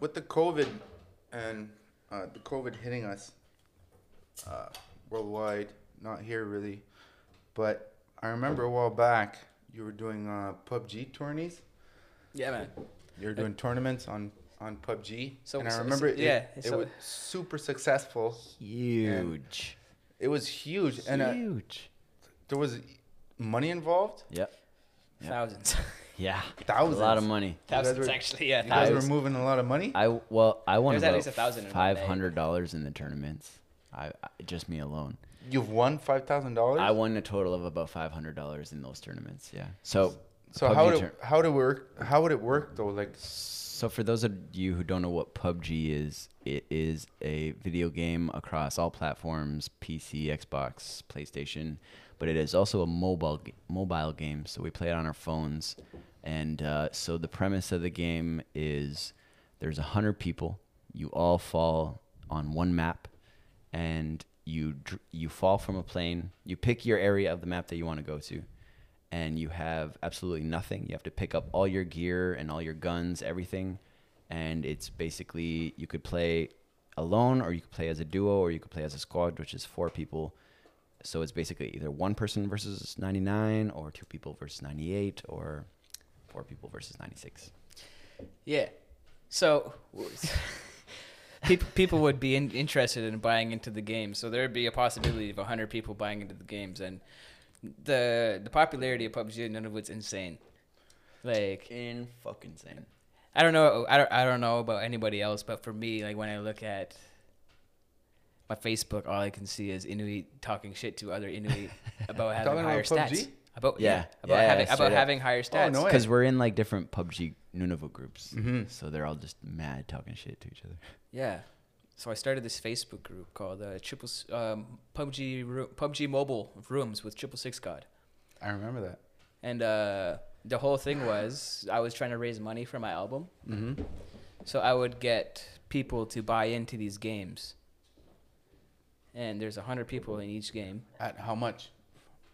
with the COVID and... the COVID hitting us worldwide, not here really, but I remember a while back you were doing PUBG tourneys. Yeah, man. You were doing tournaments on PUBG. So I remember it was super successful. Huge. It was huge. Huge. And there was money involved? Yep. Thousands. Yeah. Thousands. A lot of money. Thousands, actually. You guys were moving a lot of money? I won about $500 in the tournaments. I just me alone. You've won $5,000? I won a total of about $500 in those tournaments, yeah. So how would it work though? Like, so for those of you who don't know what PUBG is, it is a video game across all platforms, PC, Xbox, PlayStation, but it is also a mobile game, so we play it on our phones. And so the premise of the game is there's 100 people. You all fall on one map, and you fall from a plane. You pick your area of the map that you want to go to, and you have absolutely nothing. You have to pick up all your gear and all your guns, everything. And it's basically, you could play alone, or you could play as a duo, or you could play as a squad, which is 4 people. So it's basically either one person versus 99 or two people versus 98 or four people versus 96. Yeah. So people would be interested in buying into the game. So there would be a possibility of 100 people buying into the games. And the popularity of PUBG in Nunavut's insane. Like in fucking insane. I don't know. I don't know about anybody else, but for me, like when I look at my Facebook, all I can see is Inuit talking shit to other Inuit about having higher stats. About having higher stats. Because we're in like different PUBG Nunavut groups, so they're all just mad talking shit to each other. Yeah. So I started this Facebook group called PUBG Mobile Rooms with Triple Six God. I remember that. And the whole thing was I was trying to raise money for my album. Mm-hmm. So I would get people to buy into these games. And there's 100 people in each game. At how much?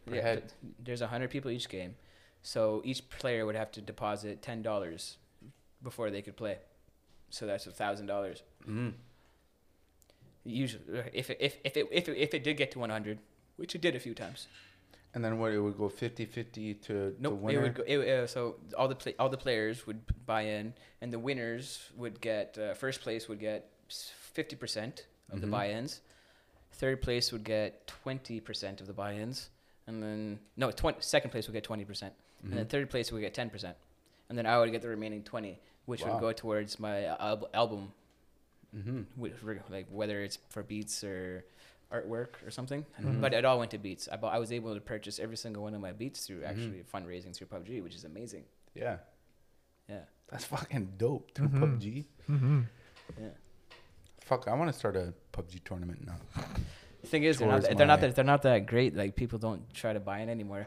Per head? There's 100 people each game. So each player would have to deposit $10 before they could play. So that's $1,000. Mm-hmm. Usually, if it did get to 100, which it did a few times. And then what, it would go 50-50 to the winner? So all the players would buy in, and the winners would get, first place would get 50% of the buy-ins. Third place would get 20% of the buy-ins. And then, second place would get 20%. And then third place would get 10%. And then I would get the remaining 20, which would go towards my album. Like whether it's for beats or artwork or something, but it all went to beats. I was able to purchase every single one of my beats through actually fundraising through PUBG, which is amazing. Yeah, yeah, that's fucking dope through PUBG. Yeah, fuck, I want to start a PUBG tournament now. The thing is, they're not that great. Like people don't try to buy in anymore,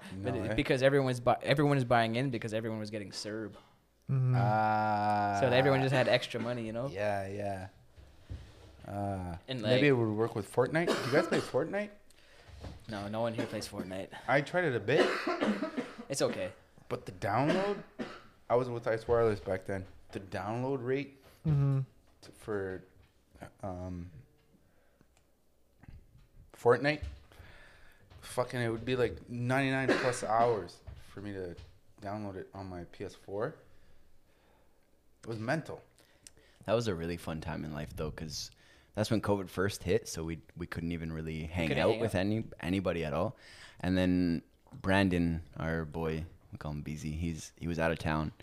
because everyone is buying in because everyone was getting served. So everyone just had extra money, you know. Yeah, yeah. And like, maybe it would work with Fortnite. Do you guys play Fortnite? No, no one here plays Fortnite. I tried it a bit. It's okay. But the download, I was with Ice Wireless back then. The download rate for Fortnite, fucking, it would be like 99 plus hours for me to download it on my PS4. It was mental. That was a really fun time in life, though, because that's when COVID first hit, so we couldn't even really hang out with anybody at all. And then Brandon, our boy, we call him BZ, he was out of town.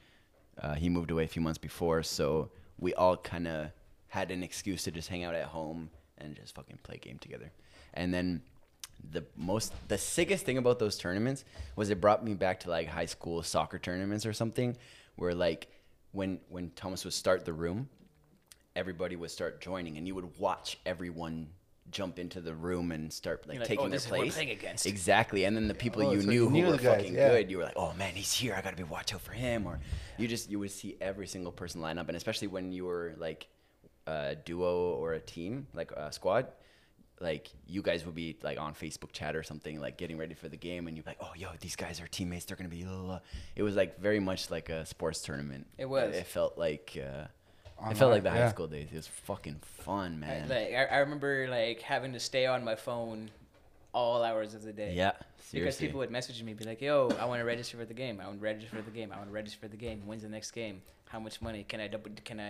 He moved away a few months before, so we all kind of had an excuse to just hang out at home and just fucking play a game together. And then the sickest thing about those tournaments was it brought me back to, like, high school soccer tournaments or something where, like, when Thomas would start the room, everybody would start joining, and you would watch everyone jump into the room and start taking their place. Exactly, and then the people you knew who were fucking good, you were like, "Oh man, he's here! I gotta be watch out for him." Or you would see every single person line up, and especially when you were like a duo or a team, like a squad, like you guys would be like on Facebook chat or something, like getting ready for the game, and you'd be like, "Oh, yo, these guys are teammates. They're gonna be." Blah, blah, blah. It was like very much like a sports tournament. It was. It felt like. Online. It felt like the high school days. It was fucking fun, man. I remember like having to stay on my phone all hours of the day. Yeah, seriously. Because people would message me, be like, "Yo, I want to register for the game. I want to register for the game. I want to register for the game. When's the next game? How much money can I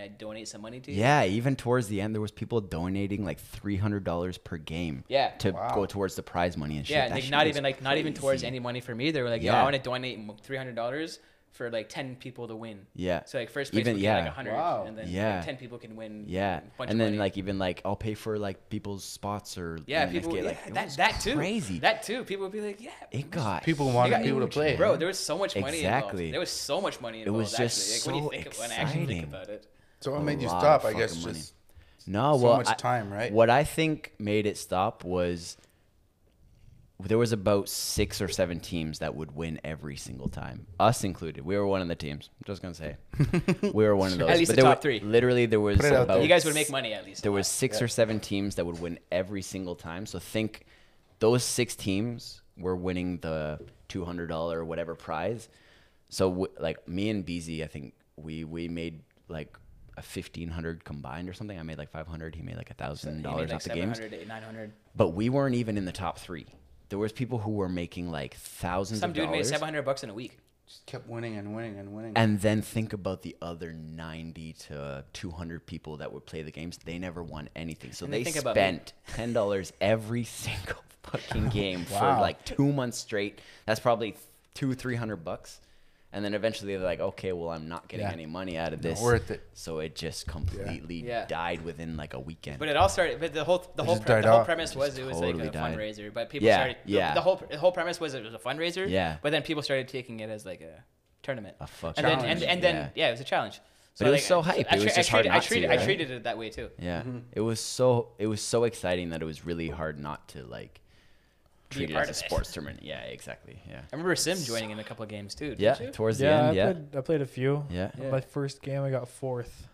donate some money to you?" Yeah, even towards the end, there was people donating like $300 per game. Yeah. To go towards the prize money and shit. Yeah, like, not even towards any money for me. They were like, "Yo, I want to donate $300." For like 10 people to win. Yeah. So like first place would get like 100. Wow. And then like 10 people can win. Yeah. And then I'll pay for like people's spots or. Yeah. People get like that too. Crazy. That too. People would be like, yeah. People wanted people to play. Bro, there was so much money involved. Exactly. There was so much money involved. It was just actually. Like, so exciting. When I actually think about it. So what made you stop? I guess just. No. Well, so much time, right? What I think made it stop was. There was about 6 or 7 teams that would win every single time, us included. We were one of the teams. I'm just gonna say, we were one of those. At least the top three. Literally, there was about. You guys would make money at least. There was 6 or 7 teams that would win every single time. So think, those 6 teams were winning the $200 whatever prize. So like me and BZ, I think we made like. $1,500 combined or something. I made like $500. He made like $1,000 off the games. 900. But we weren't even in the top 3. there was people who were making like thousands of dollars. Some dude made $700 in a week. Just kept winning and winning and winning. And then think about the other 90 to 200 people that would play the games. They never won anything. So they spent $10 every single fucking game for like 2 months straight. That's probably $200-$300. And then eventually they're like, okay, well, I'm not getting any money out of this. Not worth it. So it just completely died within like a weekend. But it all started. But the whole premise was it was totally like a fundraiser. But people started. Yeah. The whole premise was it was a fundraiser. Yeah. But then people started taking it as like a tournament. A fucking challenge. And then it was a challenge. So but it was so hype. It was just hard not to. I treated it that way too. Yeah. Mm-hmm. It was so exciting that it was really hard not to like. Treated as a sports tournament. Yeah, exactly. Yeah. I remember Sim joining in a couple of games too. Yeah, towards the end. Yeah, I played a few. Yeah. My first game, I got fourth.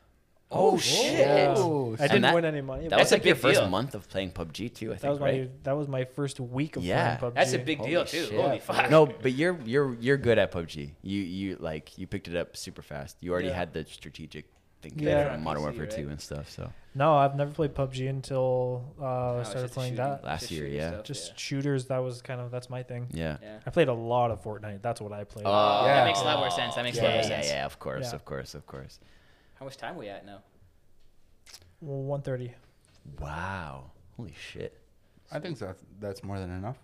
Oh shit! Oh, I didn't win any money. That was like your first month of playing PUBG too. I think that was my first week of playing PUBG. That's a big deal too. Holy fuck! No, but you're good at PUBG. You picked it up super fast. You already had the strategic thinking on Modern Warfare 2 and stuff. So. No, I've never played PUBG until I started playing that last year. Yeah, stuff, just shooters. That was that's my thing. Yeah. I played a lot of Fortnite. That's what I played. That makes a lot more sense. Yeah, of course. How much time are we at now? Well, 1:30. Wow, holy shit! I think that's more than enough.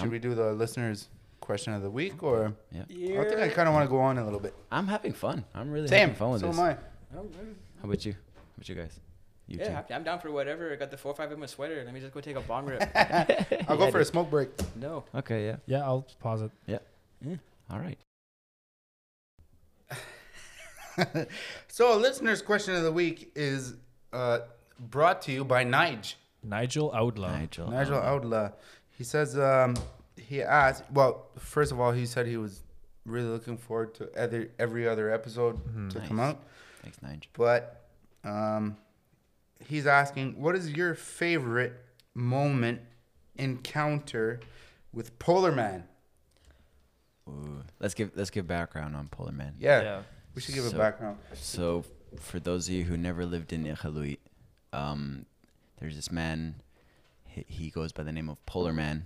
Should we do the listeners' question of the week or? Yeah. I think I kind of want to go on a little bit. I'm having fun. I'm really having fun with this. So am I. How about you? What you guys? You too. I'm down for whatever. I got the 4-5 in my sweater. Let me just go take a bong rip. I'll go for a smoke break. No. Okay, yeah. Yeah, I'll pause it. Yeah. Yeah. All right. So, listener's question of the week is brought to you by Nigel Outlaw. Nigel Outlaw. He says, he asked, well, first of all, he said he was really looking forward to every other episode to come out. Thanks, Nigel. But... he's asking, what is your favorite encounter with Polar Man? Ooh, let's give background on Polar Man. Yeah. We should give a background. So for those of you who never lived in Iqaluit, there's this man, he goes by the name of Polar Man,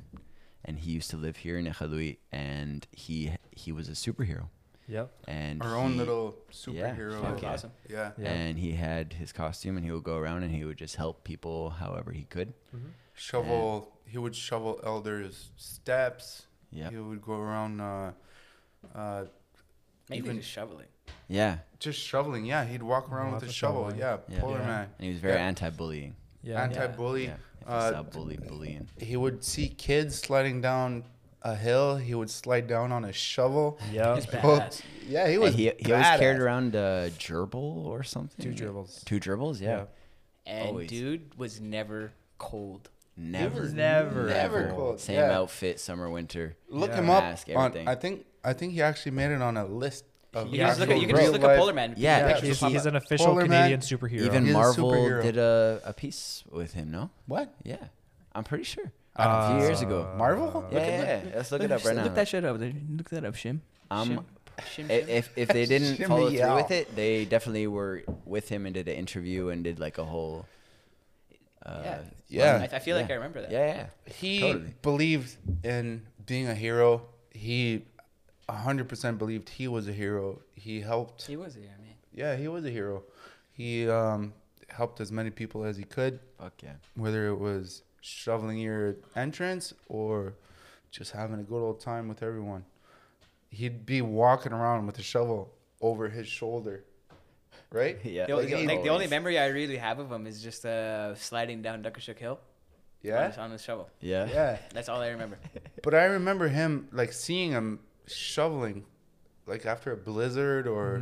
and he used to live here in Iqaluit, and he was a superhero. Yep. And our own little superhero. Yeah. Okay. Awesome. Yeah. And he had his costume, and he would go around, and he would just help people however he could. Mm-hmm. He would shovel elders' steps. Yeah. He would go around. Even just shoveling. Yeah. Just shoveling. Yeah. He'd walk around with a shovel. Yeah. Polar Man. And he was very anti-bullying. Yeah. Anti-bully. Yeah. If he saw bullying. He would see kids sliding down a hill, he would slide down on a shovel. Yeah, he was. He always carried around a gerbil or something. Two gerbils, yeah. And always. Dude was never cold. Never cold. Same outfit, summer, winter. Look him up. Mask, everything. I think he actually made it on a list. You can just look at Polar Man. Yeah. He's an official Polar Canadian superhero. Even Marvel did a piece with him. No. What? Yeah, I'm pretty sure. A few years ago. Marvel? Yeah. Let's look it up right now. Look that shit up. Look that up, Shim. If they didn't follow through with it, they definitely were with him and did an interview and did like a whole... I feel like I remember that. Yeah. He believed in being a hero. He 100% believed he was a hero. He helped... He was a hero, man. Yeah, he was a hero. He helped as many people as he could. Fuck yeah. Whether it was... shoveling your entrance or just having a good old time with everyone. He'd be walking around with a shovel over his shoulder, right? Yeah. The only memory I really have of him is just sliding down Duckershook Hill. Yeah. On his shovel. Yeah. Yeah. That's all I remember. But I remember him, like, seeing him shoveling, like, after a blizzard or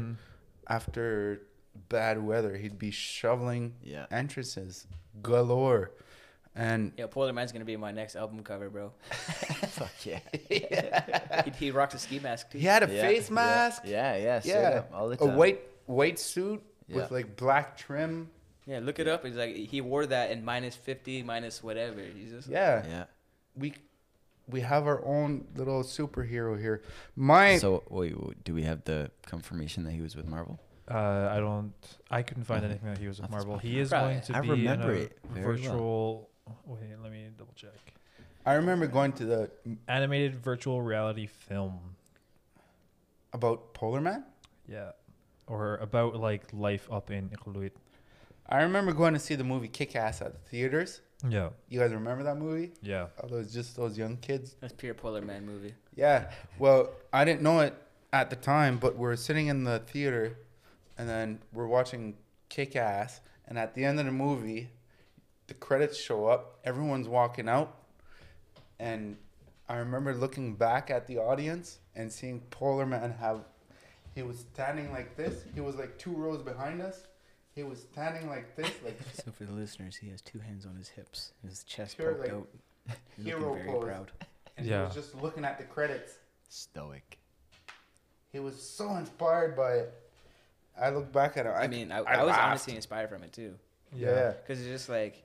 after bad weather. He'd be shoveling entrances galore. And Polar Man's gonna be my next album cover, bro. Fuck yeah. He rocked a ski mask too. He had a face mask. Yeah. All the time. A white suit with like black trim. Yeah, look it up. He's like he wore that in -50, minus whatever. He's just We have our own little superhero here. So wait, do we have the confirmation that he was with Marvel? I couldn't find anything that he was with Marvel. He is going to be in a virtual. Wait, let me double check. I remember going to the animated virtual reality film about Polar Man. Yeah, or about like life up in Iqaluit. I remember going to see the movie Kick-Ass at the theaters. Yeah. You guys remember that movie? Yeah. It was just those young kids. That's pure Polar Man movie. Yeah. Well, I didn't know it at the time, but we're sitting in the theater and then we're watching Kick-Ass. And at the end of the movie, the credits show up. Everyone's walking out. And I remember looking back at the audience and seeing Polar Man have... He was standing like this. He was like two rows behind us. He was standing like this. Like so for the listeners, he has two hands on his hips. His chest poked like out. He's hero very pose. Proud. And yeah. He was just looking at the credits. Stoic. He was so inspired by it. I look back at it. I was honestly inspired from it too. Yeah. Because it's just like,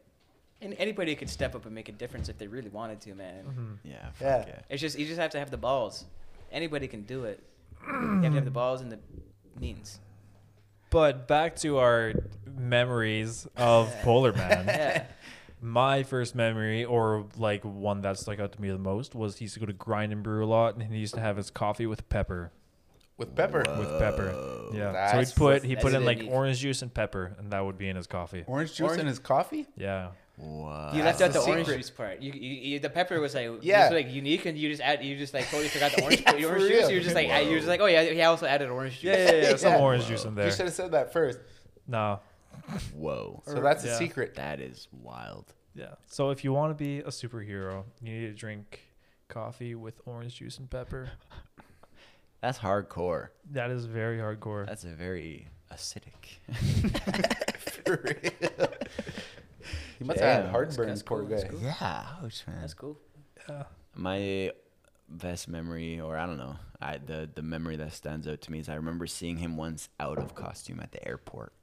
and anybody could step up and make a difference if they really wanted to, man. Mm-hmm. Yeah. It's just, you just have to have the balls. Anybody can do it. You have to have the balls and the means. But back to our memories of Polar Man. Yeah. My first memory, or like one that stuck out to me the most, was he used to go to Grind and Brew a lot, and he used to have his coffee with pepper. With pepper? Whoa. With pepper. Yeah. That's, so he put in like orange juice and pepper, and that would be in his coffee. Orange juice in his coffee? Yeah. Wow. You left out the orange juice part. You the pepper was like, yeah, was like unique, and you just totally forgot the orange, yeah, orange juice. You were just like, oh yeah, he also added orange juice. Yeah. Some orange juice in there. You should have said that first. No. Whoa. So that's a secret. That is wild. Yeah. So if you want to be a superhero, you need to drink coffee with orange juice and pepper. That's hardcore. That is very hardcore. That's a very acidic. For real. He must have had heartburn, poor guy. Cool. Yeah, ouch, man. That's cool. Yeah. My best memory, or I don't know, the memory that stands out to me is I remember seeing him once out of costume at the airport,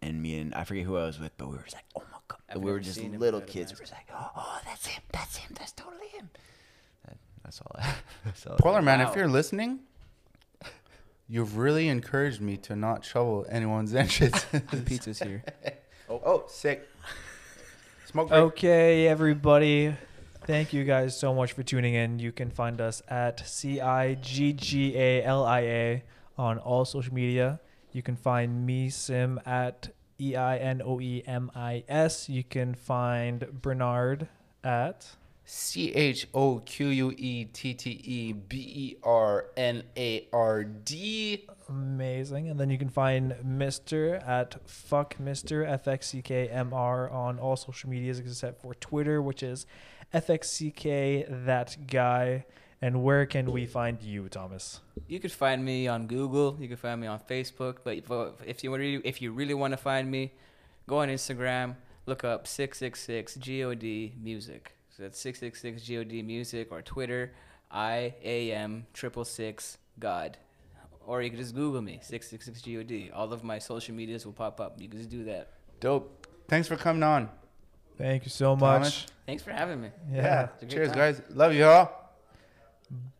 and I forget who I was with, but we were just like, oh my god, we were just little kids. We were just like, oh, that's him, that's totally him. That's all. Polar Man, if you're listening, you've really encouraged me to not shovel anyone's entrance. The pizza's here. Oh, sick. Okay, everybody. Thank you guys so much for tuning in. You can find us at CIGGALIA on all social media. You can find me, Sim, at EINOEMIS. You can find Bernard at CHOQUETTEBERNARD. Amazing. And then you can find Mr. at Fuck Mr. FXCKMR on all social medias except for Twitter, which is FXCK That Guy. And where can we find you, Thomas? You could find me on Google. You can find me on Facebook. But if you really want to find me, go on Instagram. Look up 666 God Music. So that's 666 God Music, or Twitter IAM 666 God. Or you can just Google me, 666 God. All of my social medias will pop up. You can just do that. Dope. Thanks for coming on. Thank you so much. Thomas. Thanks for having me. Yeah. Cheers, guys. Love you all.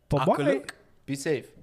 Bye-bye. Be safe.